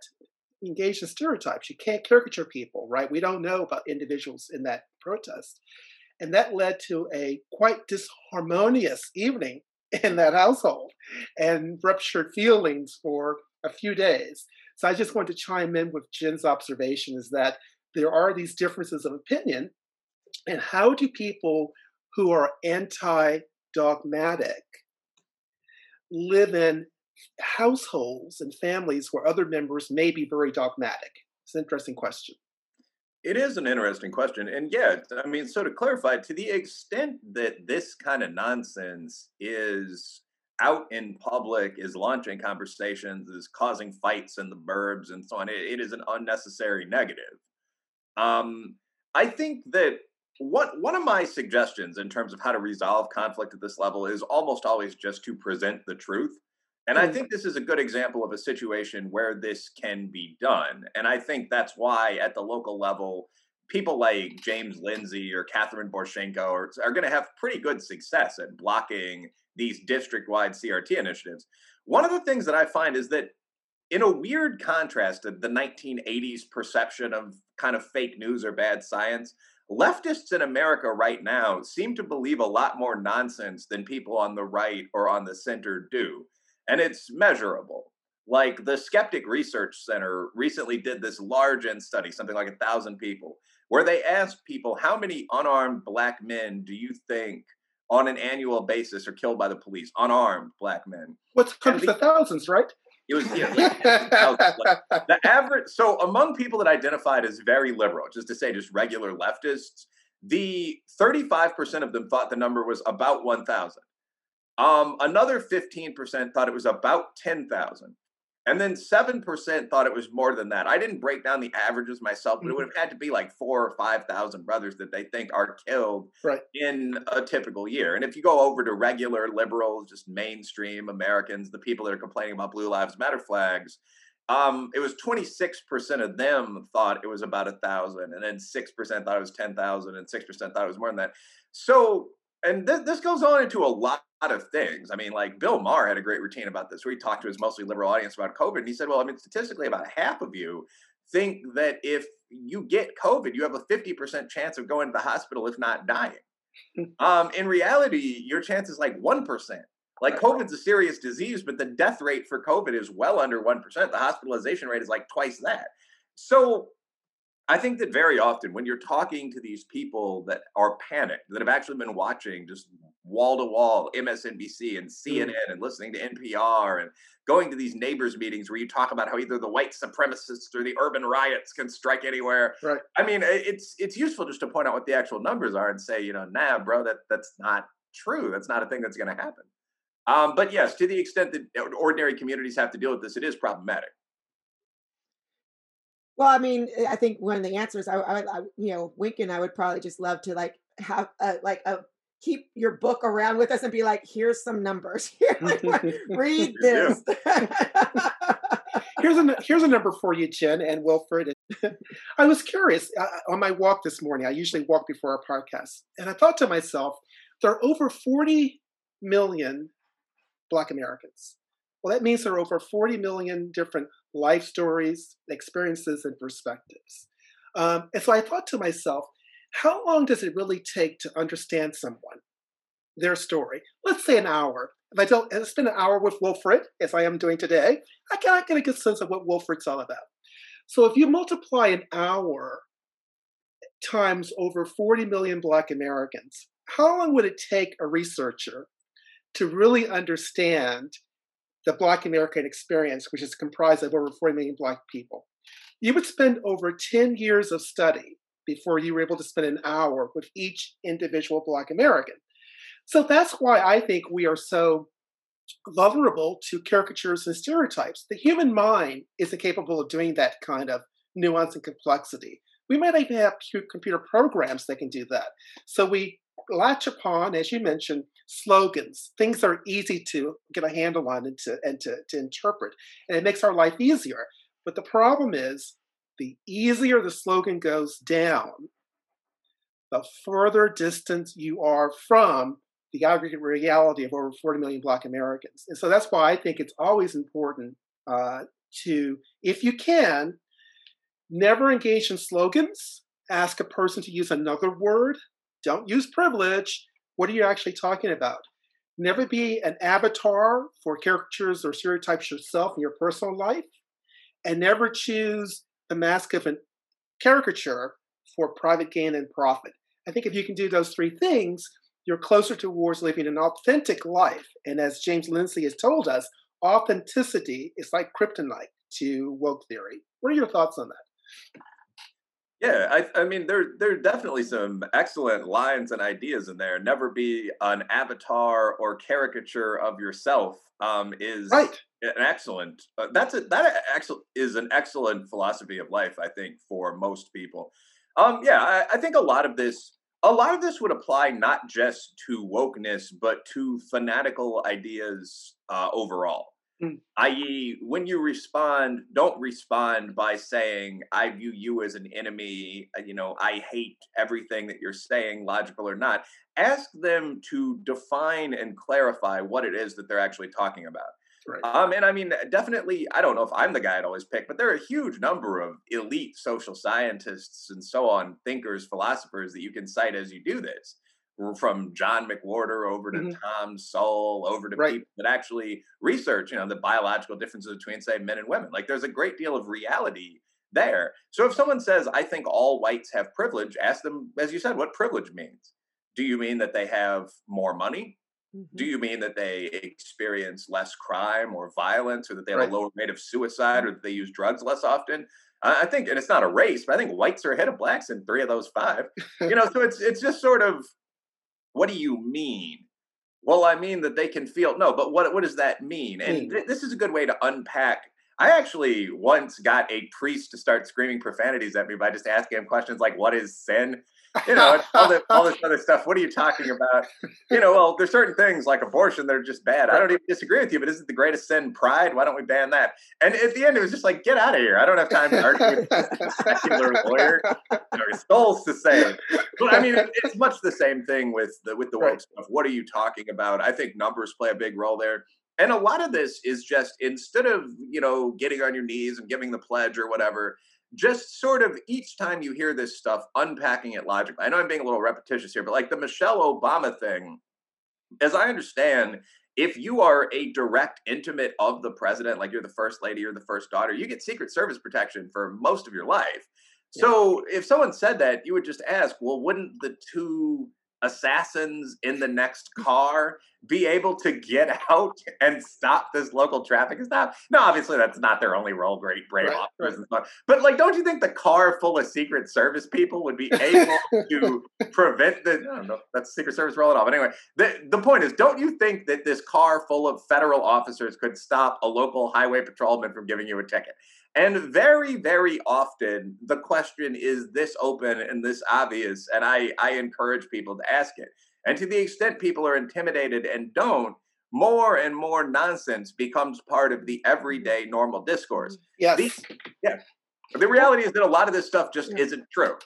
engage in stereotypes. You can't caricature people, right? We don't know about individuals in that protest. And that led to a quite disharmonious evening in that household and ruptured feelings for a few days. So I just want to chime in with Jen's observation is that there are these differences of opinion. And how do people who are anti-dogmatic live in households and families where other members may be very dogmatic? It's an interesting question. It is an interesting question. And yeah, I mean, so to clarify, to the extent that this kind of nonsense is out in public, is launching conversations, is causing fights in the burbs and so on, it is an unnecessary negative. Um, I think that What, one of my suggestions in terms of how to resolve conflict at this level is almost always just to present the truth. And I think this is a good example of a situation where this can be done. And I think that's why at the local level, people like James Lindsay or Catherine Borschenko are, are going to have pretty good success at blocking these district-wide C R T initiatives. One of the things that I find is that in a weird contrast to the nineteen eighties perception of kind of fake news or bad science, leftists in America right now seem to believe a lot more nonsense than people on the right or on the center do. And it's measurable. Like the Skeptic Research Center recently did this large-end study, something like a thousand people, where they asked people, how many unarmed black men do you think on an annual basis are killed by the police? Unarmed black men. What's hundreds of thousands, right? It was, yeah, like, like, the average. So among people that identified as very liberal, just to say just regular leftists, the thirty-five percent of them thought the number was about one thousand. Um, another fifteen percent thought it was about ten thousand. And then seven percent thought it was more than that. I didn't break down the averages myself, but it would have had to be like four or five thousand brothers that they think are killed right in a typical year. And if you go over to regular liberals, just mainstream Americans, the people that are complaining about Blue Lives Matter flags, um, it was twenty-six percent of them thought it was about one thousand. And then six percent thought it was ten thousand and six percent thought it was more than that. So, and th this goes on into a lot of things. I mean, like Bill Maher had a great routine about this, where he talked to his mostly liberal audience about COVID. And he said, well, I mean, statistically, about half of you think that if you get COVID, you have a fifty percent chance of going to the hospital, if not dying. um, in reality, your chance is like one percent. Like COVID's a serious disease, but the death rate for COVID is well under one percent. The hospitalization rate is like twice that. So I think that very often when you're talking to these people that are panicked, that have actually been watching just wall-to-wall M S N B C and C N N and listening to N P R and going to these neighbors meetings where you talk about how either the white supremacists or the urban riots can strike anywhere. Right. I mean, it's it's useful just to point out what the actual numbers are and say, you know, nah, bro, that that's not true. That's not a thing that's going to happen. Um, but yes, to the extent that ordinary communities have to deal with this, it is problematic. Well, I mean, I think one of the answers, I, I, I you know, Wink and I would probably just love to like have a, like a keep your book around with us and be like, here's some numbers. Like, read this. here's a here's a number for you, Jen and Wilfred. I was curious uh, on my walk this morning. I usually walk before our podcast, and I thought to myself, there are over forty million Black Americans. Well, that means there are over forty million different life stories, experiences, and perspectives. Um, and so I thought to myself, how long does it really take to understand someone? their story. Let's say an hour. If I don't if I spend an hour with Wilfred, as I am doing today, I kind of get a good sense of what Wilfred's all about. So if you multiply an hour times over forty million Black Americans, how long would it take a researcher to really understand the Black American experience, which is comprised of over forty million Black people? You would spend over ten years of study before you were able to spend an hour with each individual Black American. So that's why I think we are so vulnerable to caricatures and stereotypes. The human mind isn't capable of doing that kind of nuance and complexity. We might even have computer programs that can do that. So we latch upon, as you mentioned, slogans, things that are easy to get a handle on and to, and to, to interpret. And it makes our life easier. But the problem is, the easier the slogan goes down, the further distance you are from the aggregate reality of over forty million Black Americans. And so that's why I think it's always important uh, to, if you can, never engage in slogans. Ask a person to use another word. Don't use privilege. What are you actually talking about? Never be an avatar for caricatures or stereotypes yourself in your personal life. And never choose the mask of a caricature for private gain and profit. I think if you can do those three things, you're closer towards living an authentic life. And as James Lindsay has told us, authenticity is like kryptonite to woke theory. What are your thoughts on that? Yeah, I, I mean, there, there are definitely some excellent lines and ideas in there. Never be an avatar or caricature of yourself um, is right. an excellent. Uh, that's a, that actually is an excellent philosophy of life, I think, for most people. Um, yeah, I, I think a lot of this, a lot of this would apply not just to wokeness, but to fanatical ideas uh, overall. Mm. that is, when you respond, don't respond by saying, I view you as an enemy, you know, I hate everything that you're saying, logical or not. Ask them to define and clarify what it is that they're actually talking about. Right. Um, and I mean, definitely, I don't know if I'm the guy I'd always pick, but there are a huge number of elite social scientists and so on, thinkers, philosophers that you can cite as you do this. From John McWhorter over to mm-hmm. Tom Sowell, over to right. people that actually research, you know, the biological differences between, say, men and women. Like, there's a great deal of reality there. So if someone says, I think all whites have privilege, ask them, as you said, what privilege means. Do you mean that they have more money? Mm-hmm. Do you mean that they experience less crime or violence, or that they have right. a lower rate of suicide, or that they use drugs less often? I think, and it's not a race, but I think whites are ahead of blacks in three of those five. You know, so it's it's just sort of, what do you mean? Well, I mean that they can feel, no, but what, what does that mean? And th this is a good way to unpack. I actually once got a priest to start screaming profanities at me by just asking him questions like, what is sin? You know, all, the, all this other stuff. What are you talking about? You know, well, there's certain things like abortion that are just bad. I don't even disagree with you, but isn't the greatest sin pride? Why don't we ban that? And at the end, it was just like, get out of here. I don't have time to argue with a secular lawyer. Our soul's the same. But I mean, it's much the same thing with the, with the right. woke stuff. What are you talking about? I think numbers play a big role there. And a lot of this is just, instead of, you know, getting on your knees and giving the pledge or whatever, just sort of each time you hear this stuff, unpacking it logically. I know I'm being a little repetitious here, but like the Michelle Obama thing, as I understand, if you are a direct intimate of the president, like you're the first lady or the first daughter, you get Secret Service protection for most of your life. Yeah. So if someone said that, you would just ask, well, wouldn't the two assassins in the next car be able to get out and stop this local traffic stop? No, obviously that's not their only role, great brave right, officers right. and stuff. But like, don't you think the car full of Secret Service people would be able to prevent the, I don't know, that's Secret Service role at all. But anyway, the, the point is, don't you think that this car full of federal officers could stop a local highway patrolman from giving you a ticket? And very, very often, the question is this open and this obvious, and I, I encourage people to ask it. And to the extent people are intimidated and don't, more and more nonsense becomes part of the everyday normal discourse. Yes. These, yeah. The reality is that a lot of this stuff just yeah. isn't true.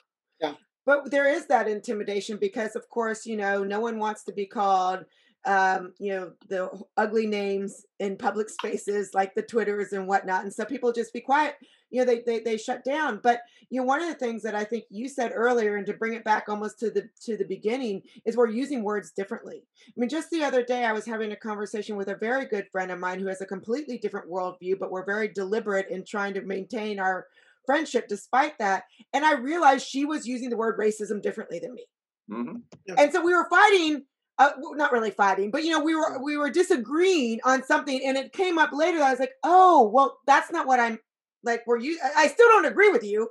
Yeah. But there is that intimidation because, of course, you know, no one wants to be called um, you know, the ugly names in public spaces like the Twitters and whatnot. And so people just be quiet, you know, they, they, they shut down. But, you know, one of the things that I think you said earlier, and to bring it back almost to the, to the beginning, is we're using words differently. I mean, just the other day, I was having a conversation with a very good friend of mine who has a completely different worldview, but we're very deliberate in trying to maintain our friendship despite that. And I realized she was using the word racism differently than me. Mm-hmm. Yeah. And so we were fighting, uh, not really fighting, but, you know, we were, we were disagreeing on something, and it came up later that I was like, oh, well, that's not what I'm like. Were you, I still don't agree with you,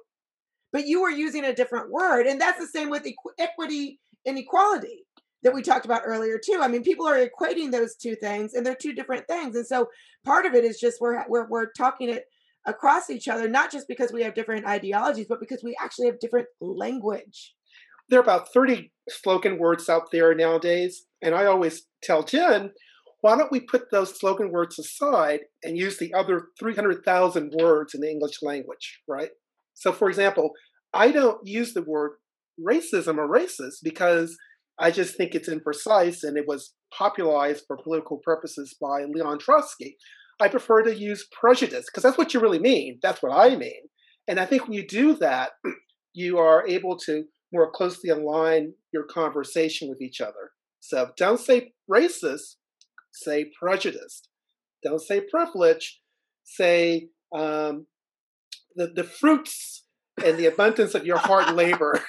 but you were using a different word. And that's the same with equ equity and equality that we talked about earlier too. I mean, people are equating those two things, and they're two different things. And so part of it is just we're, we're, we're talking it across each other, not just because we have different ideologies, but because we actually have different language. There are about thirty slogan words out there nowadays, and I always tell Jen, why don't we put those slogan words aside and use the other three hundred thousand words in the English language, right? So, for example, I don't use the word racism or racist because I just think it's imprecise, and it was popularized for political purposes by Leon Trotsky. I prefer to use prejudice because that's what you really mean. That's what I mean. And I think when you do that, you are able to more closely align your conversation with each other. So don't say racist, say prejudiced. Don't say privilege, say um, the, the fruits and the abundance of your hard labor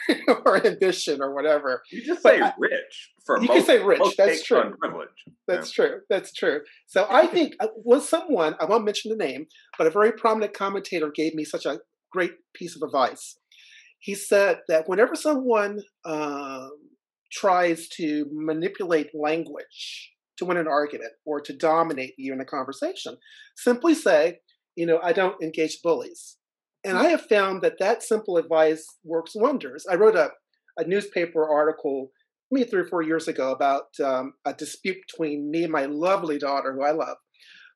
or ambition or whatever. You just but say I, rich. For you most, can say rich. That's true. Privilege. That's yeah. true. That's true. So I think well, someone, I won't mention the name, but a very prominent commentator gave me such a great piece of advice. He said that whenever someone um, tries to manipulate language to win an argument or to dominate you in a conversation, simply say, you know, I don't engage bullies. And I have found that that simple advice works wonders. I wrote a, a newspaper article maybe three or four years ago about um, a dispute between me and my lovely daughter, who I love.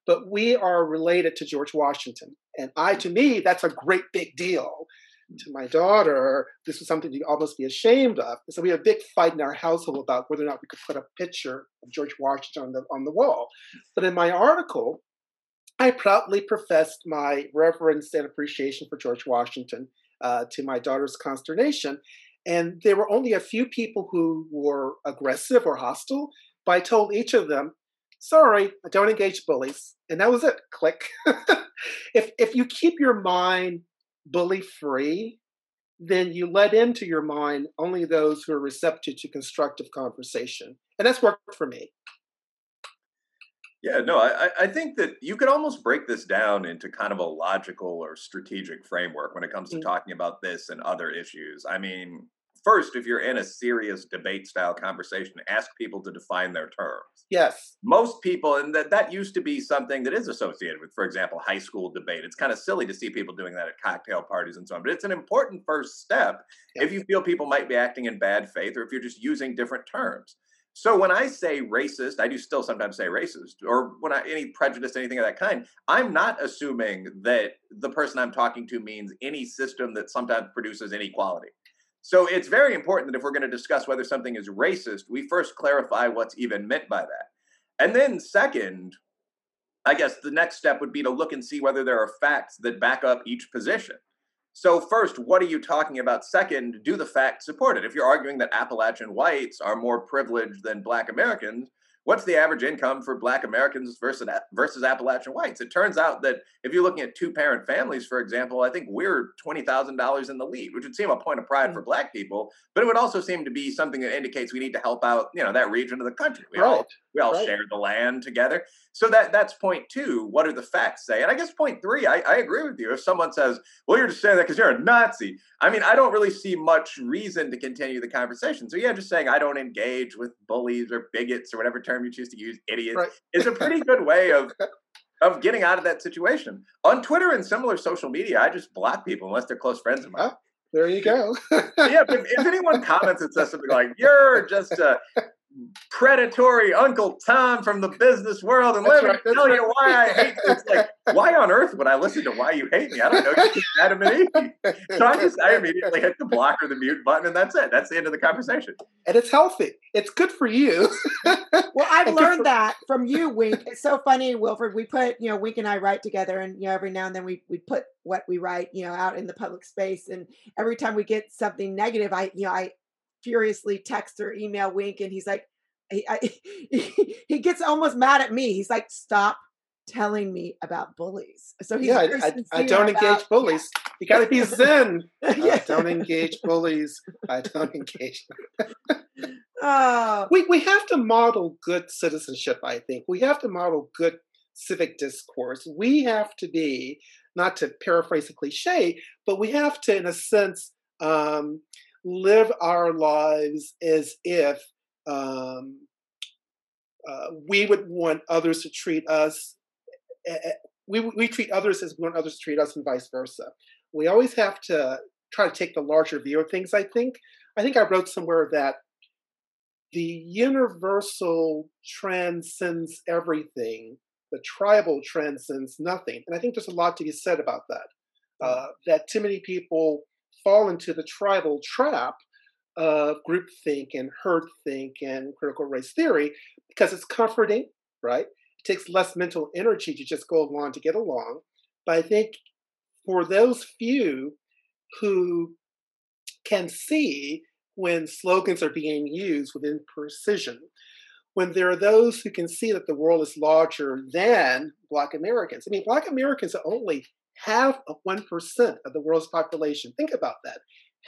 But we are related to George Washington. And I, to me, that's a great big deal. To my daughter, this was something to almost be ashamed of. And so we had a big fight in our household about whether or not we could put a picture of George Washington on the, on the wall. But in my article, I proudly professed my reverence and appreciation for George Washington uh, to my daughter's consternation. And there were only a few people who were aggressive or hostile, but I told each of them, sorry, I don't engage bullies. And that was it. Click. if, if you keep your mind bully-free, then you let into your mind only those who are receptive to constructive conversation. And that's worked for me. Yeah, no, I, I think that you could almost break this down into kind of a logical or strategic framework when it comes to mm-hmm. talking about this and other issues. I mean, first, if you're in a serious debate-style conversation, ask people to define their terms. Yes. Most people, and that, that used to be something that is associated with, for example, high school debate. It's kind of silly to see people doing that at cocktail parties and so on, but it's an important first step yes. if you feel people might be acting in bad faith or if you're just using different terms. So when I say racist, I do still sometimes say racist, or when I, any prejudice, anything of that kind, I'm not assuming that the person I'm talking to means any system that sometimes produces inequality. So it's very important that if we're going to discuss whether something is racist, we first clarify what's even meant by that. And then second, I guess the next step would be to look and see whether there are facts that back up each position. So first, what are you talking about? Second, do the facts support it? If you're arguing that Appalachian whites are more privileged than Black Americans, what's the average income for Black Americans versus, versus Appalachian whites? It turns out that if you're looking at two-parent families, for example, I think we're twenty thousand dollars in the lead, which would seem a point of pride mm-hmm. for Black people, but it would also seem to be something that indicates we need to help out, you know, that region of the country. We right. all, we all right. share the land together. So that, that's point two. What do the facts say? And I guess point three, I, I agree with you. If someone says, well, you're just saying that because you're a Nazi, I mean, I don't really see much reason to continue the conversation. So yeah, just saying I don't engage with bullies or bigots or whatever term you choose to use, idiots, right. is a pretty good way of of getting out of that situation. On Twitter and similar social media, I just block people unless they're close friends of mine. There you go. Yeah, but if, if anyone comments and says something like, you're just a predatory Uncle Tom from the business world, and let me right, tell right. you why I hate you. It's like, why on earth would I listen to Why You Hate Me? I don't know. You keep Adam and Eve. So I just, I immediately hit the block or the mute button, and that's it. That's the end of the conversation. And it's healthy. It's good for you. Well, I've learned that from you, Wink. It's so funny, Wilfred. We put, you know, Wink and I write together, and, you know, every now and then we we put what we write, you know, out in the public space. And every time we get something negative, I, you know, I furiously text or email Wink, and he's like, He, I, he, he gets almost mad at me. He's like, stop telling me about bullies. So he's yeah, I, I, I don't about, engage bullies. Yeah. You gotta be zen. yeah. I don't engage bullies. I don't engage. oh. We we have to model good citizenship, I think. We have to model good civic discourse. We have to be, not to paraphrase a cliche, but we have to, in a sense, um, live our lives as if Um, uh, we would want others to treat us, uh, we, we treat others as we want others to treat us, and vice versa. We always have to try to take the larger view of things, I think. I think I wrote somewhere that the universal transcends everything, the tribal transcends nothing. And I think there's a lot to be said about that, uh, that too many people fall into the tribal trap of groupthink and herdthink and critical race theory, because it's comforting, right? It takes less mental energy to just go along to get along. But I think for those few who can see when slogans are being used with imprecision, when there are those who can see that the world is larger than Black Americans. I mean, Black Americans are only half of one percent of the world's population. Think about that.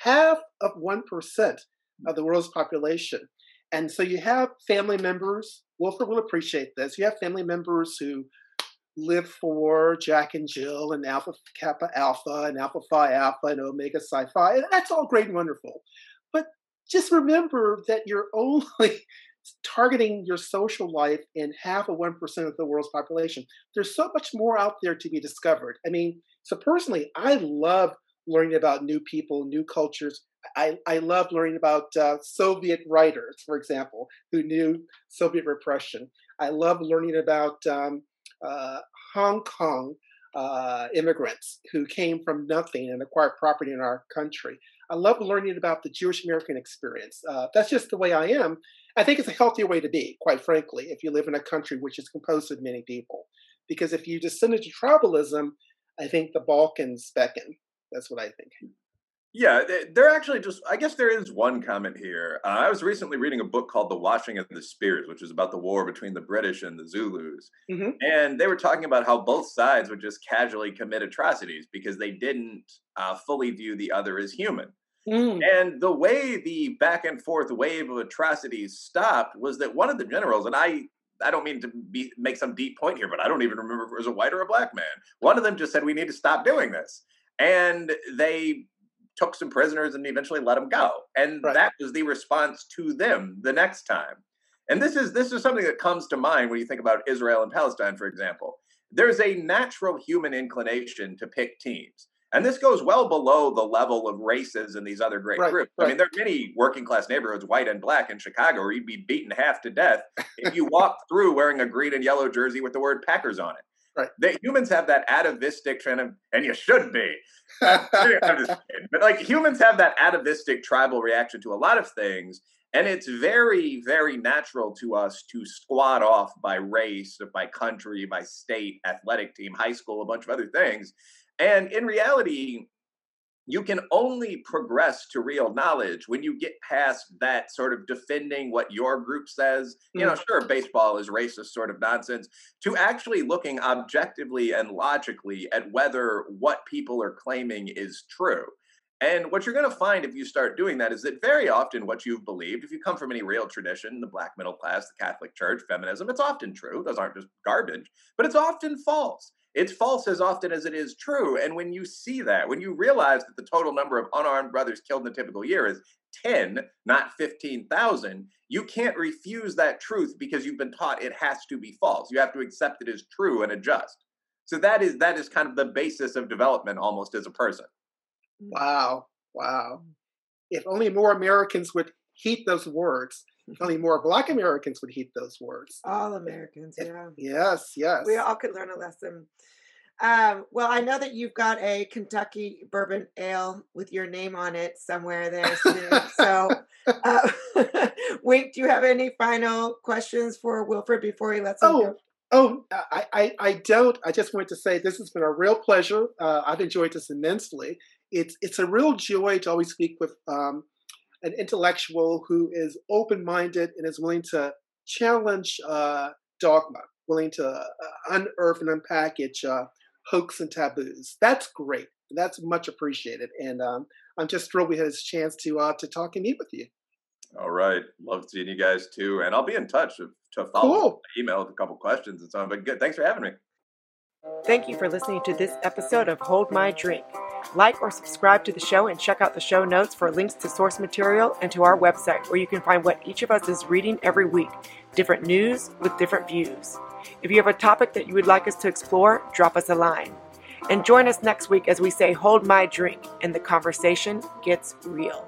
Half of one percent of the world's population. And so you have family members, Wilfred will appreciate this, you have family members who live for Jack and Jill and Alpha Kappa Alpha and Alpha Phi Alpha and Omega Psi Phi. And that's all great and wonderful. But just remember that you're only targeting your social life in half of one percent of the world's population. There's so much more out there to be discovered. I mean, so personally, I love learning about new people, new cultures. I, I love learning about uh, Soviet writers, for example, who knew Soviet repression. I love learning about um, uh, Hong Kong uh, immigrants who came from nothing and acquired property in our country. I love learning about the Jewish American experience. Uh, that's just the way I am. I think it's a healthier way to be, quite frankly, if you live in a country which is composed of many people. Because if you descend into tribalism, I think the Balkans beckon. That's what I think. Yeah, they're actually just, I guess there is one comment here. Uh, I was recently reading a book called The Washing of the Spears, which is about the war between the British and the Zulus. Mm-hmm. And they were talking about how both sides would just casually commit atrocities because they didn't uh, fully view the other as human. Mm. And the way the back and forth wave of atrocities stopped was that one of the generals, and I I don't mean to be, make some deep point here, but I don't even remember if it was a white or a black man. One of them just said, we need to stop doing this. And they took some prisoners and eventually let them go. And right. that was the response to them the next time. And this is this is something that comes to mind when you think about Israel and Palestine, for example. There's a natural human inclination to pick teams. And this goes well below the level of races and these other great right, groups. Right. I mean, there are many working class neighborhoods, white and black, in Chicago where you'd be beaten half to death if you walked through wearing a green and yellow jersey with the word Packers on it. Right. That humans have that atavistic kind of, and you should be. I'm just kidding. But like humans have that atavistic tribal reaction to a lot of things, and it's very, very natural to us to squad off by race, by country, by state, athletic team, high school, a bunch of other things. And in reality, you can only progress to real knowledge when you get past that sort of defending what your group says, you know, sure, baseball is racist sort of nonsense, to actually looking objectively and logically at whether what people are claiming is true. And what you're going to find if you start doing that is that very often what you've believed, if you come from any real tradition, the black middle class, the Catholic Church, feminism, it's often true. Those aren't just garbage, but it's often false. It's false as often as it is true. And when you see that, when you realize that the total number of unarmed brothers killed in a typical year is ten, not fifteen thousand, you can't refuse that truth because you've been taught it has to be false. You have to accept it as true and adjust. So that is that is kind of the basis of development almost as a person. Wow. Wow. If only more Americans would heed those words. Only more Black Americans would heed those words. All Americans, yeah. Yes, yes. We all could learn a lesson. Um, well, I know that you've got a Kentucky Bourbon Ale with your name on it somewhere there soon. So, uh, Wink, do you have any final questions for Wilfred before he lets oh, him go? Oh, I, I, I don't. I just wanted to say this has been a real pleasure. Uh, I've enjoyed this immensely. It's, it's a real joy to always speak with um, an intellectual who is open-minded and is willing to challenge uh, dogma, willing to uh, unearth and unpackage uh, hoax and taboos. That's great. That's much appreciated. And um, I'm just thrilled we had this chance to uh, to talk and meet with you. All right. Love seeing you guys too. And I'll be in touch to follow cool. up my email with a couple questions and so on. But good. Thanks for having me. Thank you for listening to this episode of Hold My Drink. Like or subscribe to the show and check out the show notes for links to source material and to our website where you can find what each of us is reading every week, different news with different views. If you have a topic that you would like us to explore, drop us a line. And join us next week as we say, Hold My Drink, and the conversation gets real.